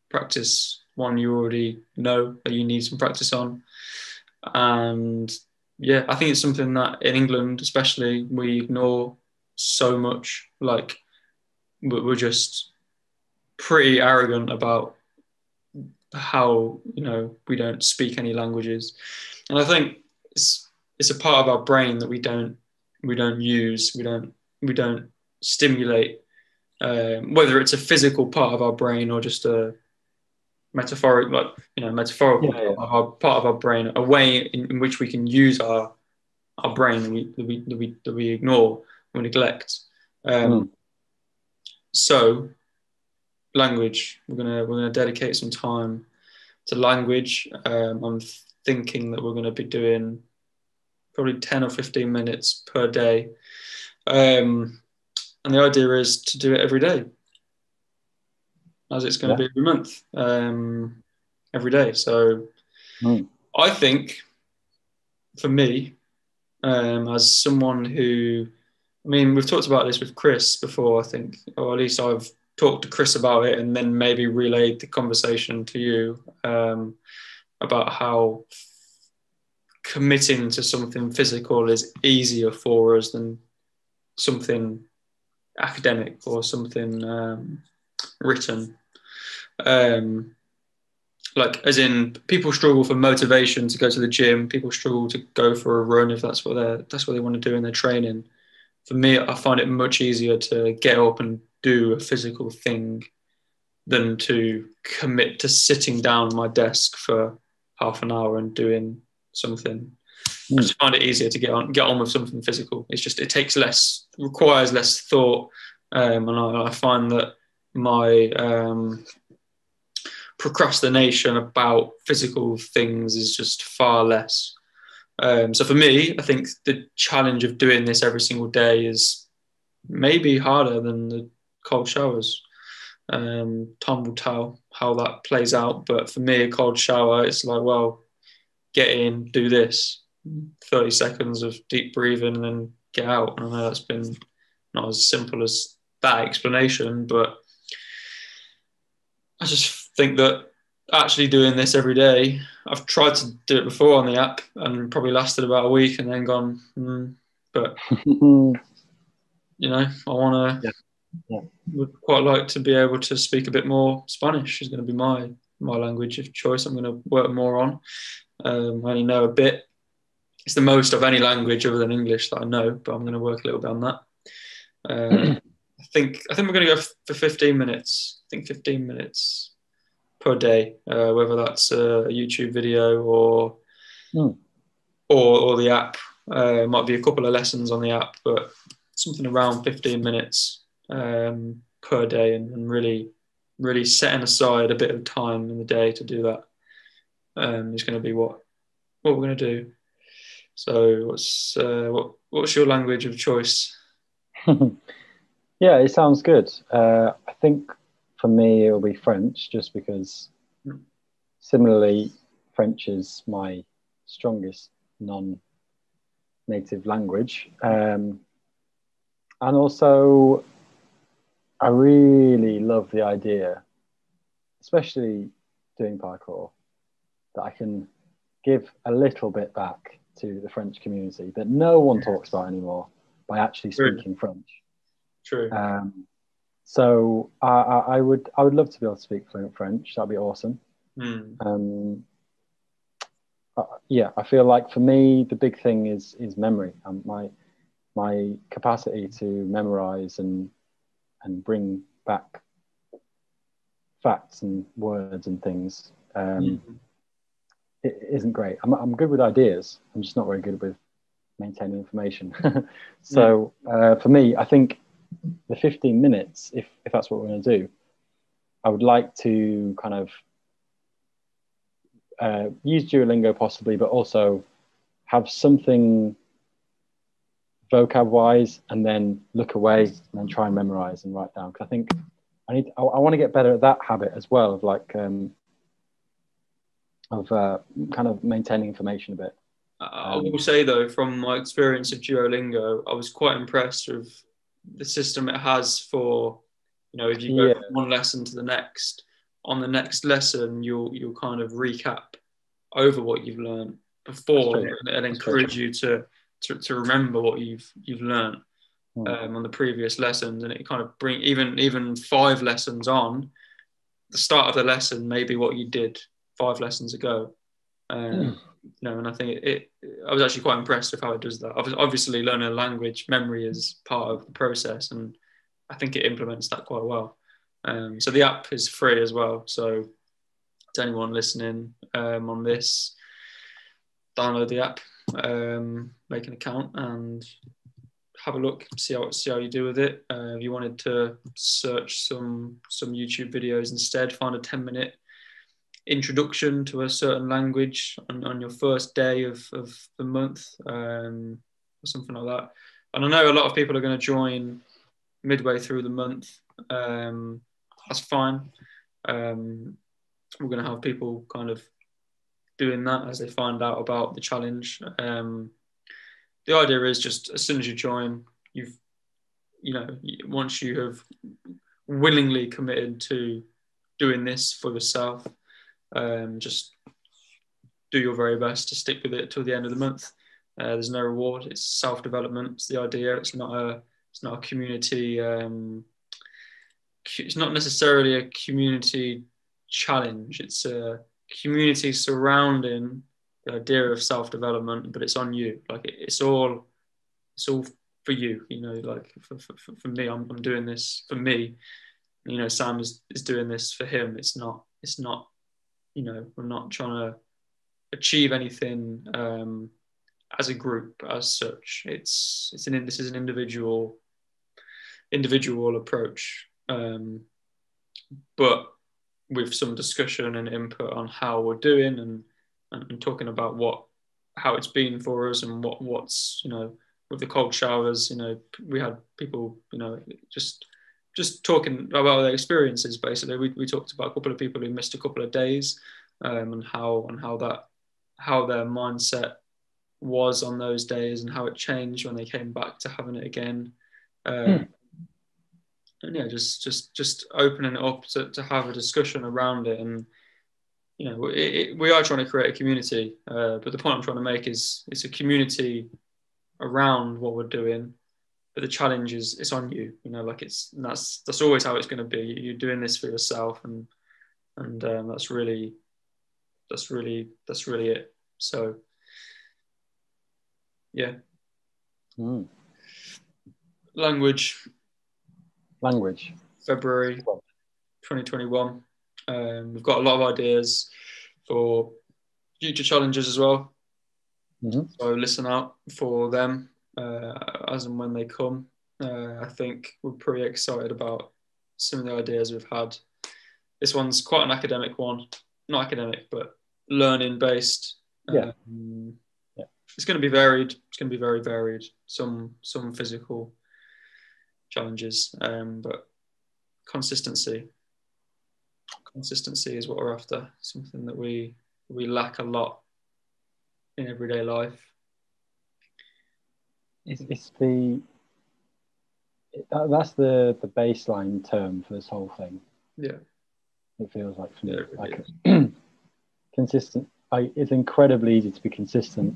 practice one you already know that you need some practice on. And yeah, I think it's something that in England especially we ignore so much. Like we're just pretty arrogant about how, you know, we don't speak any languages. And I think it's it's a part of our brain that we don't we don't use we don't we don't stimulate, um, whether it's a physical part of our brain or just a metaphoric, like, you know, metaphorical yeah, yeah. Part, part of our brain, a way in, in which we can use our our brain that we that we, that we, that we ignore or neglect. Um, mm. So, language. We're gonna we're gonna dedicate some time to language. Um, I'm thinking that we're gonna be doing probably ten or fifteen minutes per day, um, and the idea is to do it every day, as it's going yeah. to be every month, um, every day. So mm. I think for me, um, as someone who, I mean, we've talked about this with Chris before, I think, or at least I've talked to Chris about it and then maybe relayed the conversation to you um, about how committing to something physical is easier for us than something academic or something um, written. Um, like, as in, people struggle for motivation to go to the gym. People struggle to go for a run if that's what they that's what they want to do in their training. For me, I find it much easier to get up and do a physical thing than to commit to sitting down at my desk for half an hour and doing something. Mm. I just find it easier to get on get on with something physical. It's just, it takes less, requires less thought, um, and I, I find that my um, procrastination about physical things is just far less. Um, so for me, I think the challenge of doing this every single day is maybe harder than the cold showers. Um, time will tell how that plays out. But for me, a cold shower, it's like, well, get in, do this, thirty seconds of deep breathing and then get out. And I know that's been not as simple as that explanation, but I just think that actually doing this every day, I've tried to do it before on the app and probably lasted about a week and then gone, mm. but you know, I want to, yeah. yeah. would quite like to be able to speak a bit more Spanish. Is going to be my, my language of choice. I'm going to work more on. Um, I only know a bit. It's the most of any language other than English that I know, but I'm going to work a little bit on that. Uh, I think, I think we're going to go for fifteen minutes. I think fifteen minutes. Per day, uh, whether that's a YouTube video or mm. or, or the app. Uh, might be a couple of lessons on the app, but something around fifteen minutes um, per day, and, and really, really setting aside a bit of time in the day to do that um, is going to be what what we're going to do. So, what's uh, what what's your language of choice? Yeah, it sounds good. Uh, I think. For me, it will be French, just because similarly, French is my strongest non-native language. Um, and also, I really love the idea, especially doing parkour, that I can give a little bit back to the French community that no one talks about anymore by actually speaking True. French. True. Um, So I, I would I would love to be able to speak fluent French. That'd be awesome. Mm. Um, uh, yeah, I feel like for me the big thing is is memory and my my capacity to memorize and and bring back facts and words and things. Um, mm. It isn't great. I'm I'm good with ideas. I'm just not very good with maintaining information. So uh, for me, I think. The fifteen minutes, if, if that's what we're going to do, I would like to kind of uh, use Duolingo possibly, but also have something vocab-wise and then look away and then try and memorize and write down. Because I think I need, I, I want to get better at that habit as well, of like, um, of uh, kind of maintaining information a bit. I will um, say though, from my experience of Duolingo, I was quite impressed with the system it has for, you know, if you go yeah. from one lesson to the next, on the next lesson, you'll you'll kind of recap over what you've learned before and, and encourage you to, to to remember what you've you've learned mm. um, on the previous lessons, and it kind of bring even even five lessons on the start of the lesson, maybe what you did five lessons ago. Um, mm. You know, and I think it, it, I was actually quite impressed with how it does that. Obviously, learning a language, memory is part of the process, and I think it implements that quite well. Um, so the app is free as well. So to anyone listening um, on this, download the app, um, make an account, and have a look. See how see how you do with it. Uh, if you wanted to search some some YouTube videos instead, find a ten minute. Introduction to a certain language on, on your first day of, of the month um, or something like that. And I know a lot of people are going to join midway through the month. Um, that's fine. Um, we're going to have people kind of doing that as they find out about the challenge. Um, the idea is just as soon as you join, you've, you know, once you have willingly committed to doing this for yourself, um, just do your very best to stick with it till the end of the month. Uh, there's no reward. It's self-development. It's the idea. It's not a, it's not a community. Um, it's not necessarily a community challenge. It's a community surrounding the idea of self-development, but it's on you. Like it, it's all, it's all for you. You know, like for, for, for me, I'm, I'm doing this for me. You know, Sam is, is doing this for him. It's not, it's not, you know, we're not trying to achieve anything um, as a group as such. It's, it's an, this is an individual, individual approach. Um, but with some discussion and input on how we're doing and, and, and talking about what, how it's been for us and what, what's, you know, with the cold showers, you know, we had people, you know, just, just talking about their experiences. Basically, we, we talked about a couple of people who missed a couple of days um, and how, and how that, how their mindset was on those days and how it changed when they came back to having it again. Um, mm. And yeah, just just just opening it up to, to have a discussion around it, and you know, it, it, we are trying to create a community. Uh, but the point I'm trying to make is, it's a community around what we're doing. But the challenge is, it's on you. You know, like it's that's that's always how it's going to be. You're doing this for yourself, and and um, that's really that's really that's really it. So yeah, mm. language. Language. February twenty twenty-one. Um, we've got a lot of ideas for future challenges as well. Mm-hmm. So listen out for them uh, as and when they come. Uh, I think we're pretty excited about some of the ideas we've had. This one's quite an academic one. Not academic, but learning-based. Yeah. Um, yeah. It's going to be varied. It's going to be very varied. Some some physical challenges, um, but consistency. Consistency is what we're after. Something that we we lack a lot in everyday life. It's, it's the that, that's the the baseline term for this whole thing. Yeah, it feels like for me, yeah, like a, consistent. I, it's incredibly easy to be consistent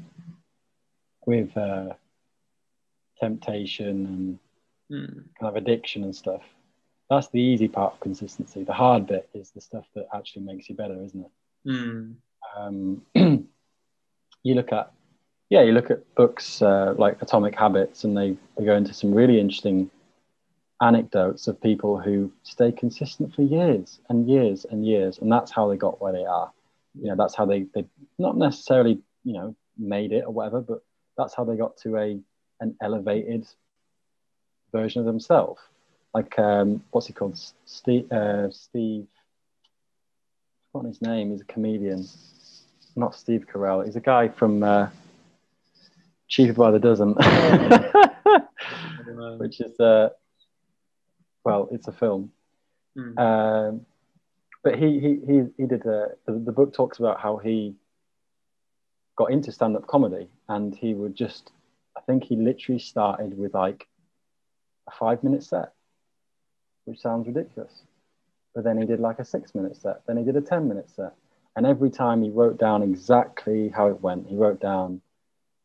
with uh, temptation and Mm. kind of addiction and stuff. That's the easy part of consistency. The hard bit is the stuff that actually makes you better, isn't it? Mm. Um, you look at, yeah, you look at books uh, like Atomic Habits, and they, they go into some really interesting anecdotes of people who stay consistent for years and years and years, and that's how they got where they are. You know, that's how they, they not necessarily, you know, made it or whatever, but that's how they got to a an elevated version of themselves. Like um what's he called, Steve uh Steve I've forgotten his name, he's a comedian, not Steve Carell, he's a guy from uh Cheaper by the Dozen. Which is uh well it's a film. Mm. um but he he he, he did a, the, the book talks about how he got into stand-up comedy, and he would just I think he literally started with like a five-minute set, which sounds ridiculous, but then he did like a six-minute set, then he did a ten-minute set, and every time he wrote down exactly how it went. He wrote down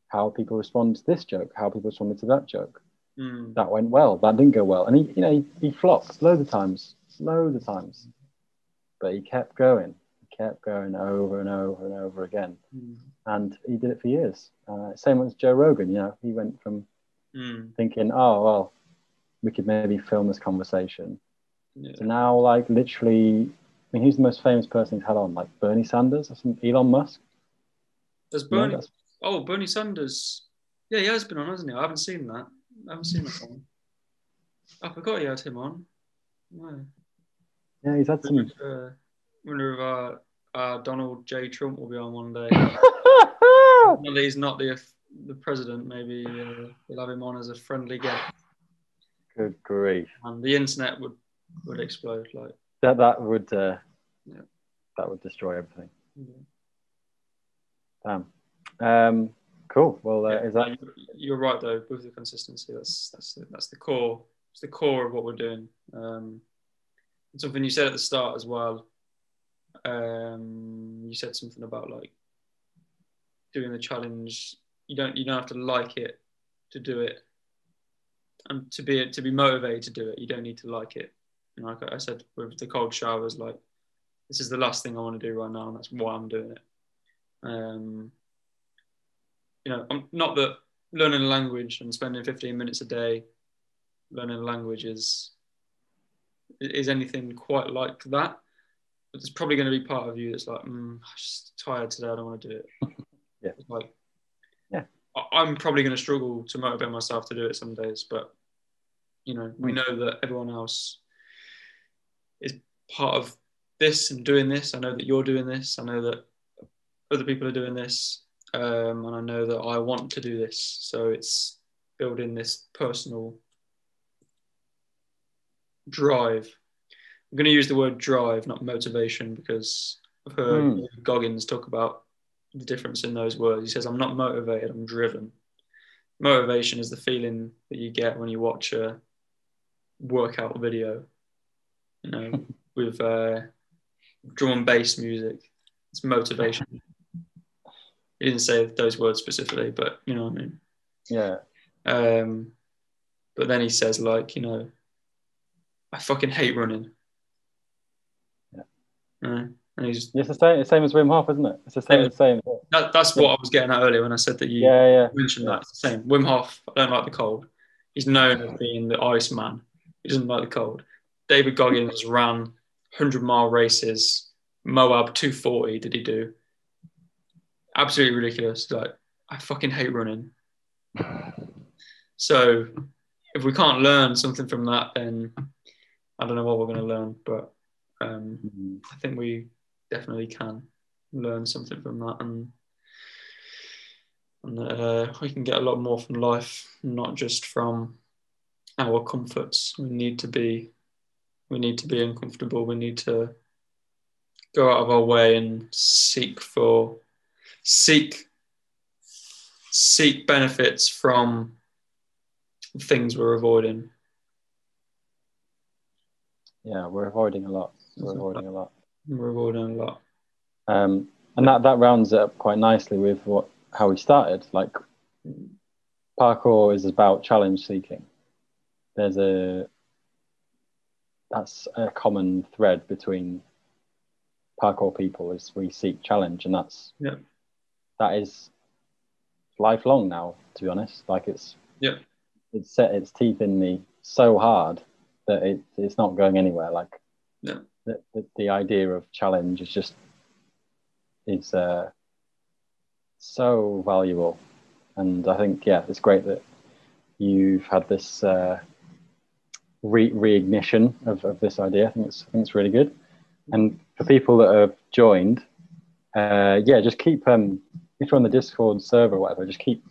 how people responded to this joke, how people responded to that joke. Mm. That went well, that didn't go well, and he, you know, he, he flopped loads of times, loads of times, but he kept going, he kept going over and over and over again, mm. and he did it for years. Uh, same with Joe Rogan, you know, he went from mm. thinking, oh well, we could maybe film this conversation. Yeah. So now, like, literally, I mean, who's the most famous person he's had on? Like Bernie Sanders or some Elon Musk? There's Bernie. Yeah, oh, Bernie Sanders. Yeah, he has been on, hasn't he? I haven't seen that. I haven't seen that one. I forgot he had him on. No. Yeah, he's had I wonder some. If, uh, I wonder if our, our Donald J. Trump will be on one day. Well, he's not the the president. Maybe uh, we'll have him on as a friendly guest. Good grief! And the internet would would explode. Like that, that would uh, yeah. that would destroy everything. Yeah. Damn. Um, cool. Well, uh, yeah, is that? You're right though. With the consistency, that's that's the, that's the core. It's the core of what we're doing. Um, and something you said at the start as well. Um, you said something about like doing the challenge. You don't you don't have to like it to do it, and to be to be motivated to do it. You don't need to like it. And like I said, with the cold showers, like this is the last thing I want to do right now, and that's why I'm doing it. Um, you know, I'm not that learning a language and spending fifteen minutes a day learning a language is is anything quite like that. But there's probably going to be part of you that's like, mm, I'm just tired today. I don't want to do it. Yeah. Like, yeah. I'm probably going to struggle to motivate myself to do it some days, but you know, we know that everyone else is part of this and doing this. I know that you're doing this. I know that other people are doing this, um, and I know that I want to do this. So it's building this personal drive. I'm going to use the word drive, not motivation, because I've heard mm. Goggins talk about the difference in those words. He says, I'm not motivated, I'm driven. Motivation is the feeling that you get when you watch a workout video, you know, with uh, drum and bass music. It's motivation. He didn't say those words specifically, but you know what I mean? Yeah. Um, but then he says, like, you know, I fucking hate running. Yeah. Uh, and he's, it's the same, the same as Wim Hof, isn't it? It's the same. Yeah. The same. That, that's what I was getting at earlier when I said that you yeah, yeah. mentioned yeah. that. It's the same. Wim Hof, I don't like the cold. He's known as being the ice man. He doesn't like the cold. David Goggins ran hundred-mile races. Moab two forty did he do? Absolutely ridiculous. Like, I fucking hate running. So if we can't learn something from that, then I don't know what we're going to learn, but um, mm-hmm. I think we definitely can learn something from that, and, and uh, we can get a lot more from life, not just from our comforts. We need to be, we need to be uncomfortable. We need to go out of our way and seek for, seek, seek benefits from things we're avoiding. Yeah, we're avoiding a lot. We're avoiding a lot. We're avoiding a lot. Um, and that, that rounds it up quite nicely with what how we started. Like, parkour is about challenge seeking. There's a that's a common thread between parkour people is we seek challenge, and that's yeah. that is lifelong now, to be honest. Like, it's yeah. it's set its teeth in me so hard that it, it's not going anywhere. Like yeah. the, the, the idea of challenge is just is uh, so valuable, and I think yeah, it's great that you've had this uh, re reignition of, of this idea. I think it's I think it's really good. And for people that have joined, uh, yeah, just keep, um, if you're on the Discord server or whatever, just keep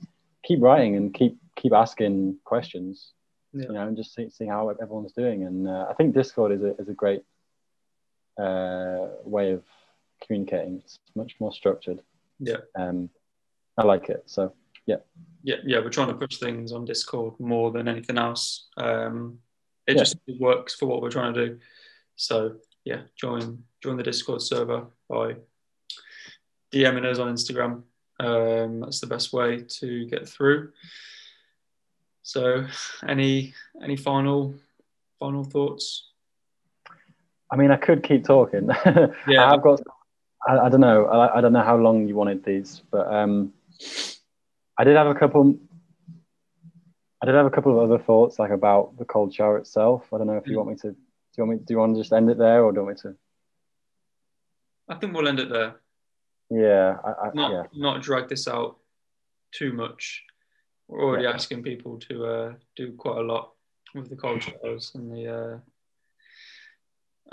keep writing and keep keep asking questions, yeah. you know, and just see, see how everyone's doing. And uh, I think Discord is a, is a great uh, way of communicating. It's much more structured. Yeah. Um, I like it, so yeah. Yeah, yeah, we're trying to push things on Discord more than anything else. Um, it yeah. just works for what we're trying to do, so... Yeah, join join the Discord server by DMing us on Instagram. Um, that's the best way to get through. So, any any final final thoughts? I mean, I could keep talking. Yeah, I've got. I, I don't know. I, I don't know how long you wanted these, but um, I did have a couple. I did have a couple of other thoughts, like about the cold shower itself. I don't know if you want me to. Do you, want me, do you want to just end it there, or do you want me to? I think we'll end it there. Yeah. I, I, not, yeah. not drag this out too much. We're already yeah. asking people to uh, do quite a lot with the cold showers and the, uh,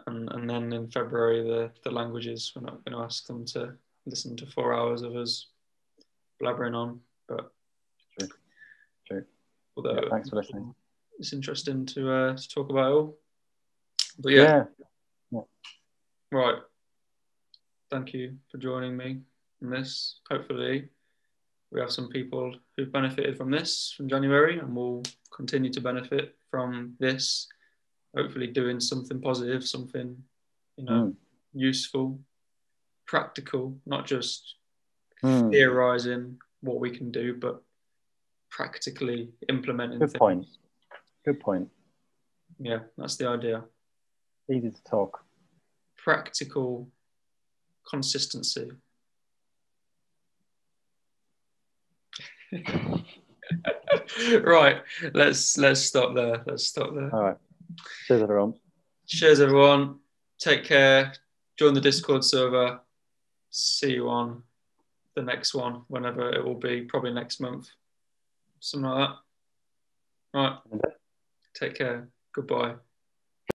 and, and then in February, the, the languages. We're not going to ask them to listen to four hours of us blabbering on. But True. True. Although yeah, thanks for listening. It's interesting to, uh, to talk about it all. But yeah. Yeah. yeah, right. Thank you for joining me. in this. Hopefully we have some people who've benefited from this from January and will continue to benefit from this, hopefully doing something positive, something, you know, mm. useful, practical, not just mm. theorizing what we can do, but practically implementing good things. point good point Yeah, that's the idea. Easy to talk. Practical consistency. Right, let's let's stop there. Let's stop there. All right. Cheers, everyone. Cheers, everyone. Take care. Join the Discord server. See you on the next one, whenever it will be, probably next month. Something like that. All right. Take care. Goodbye.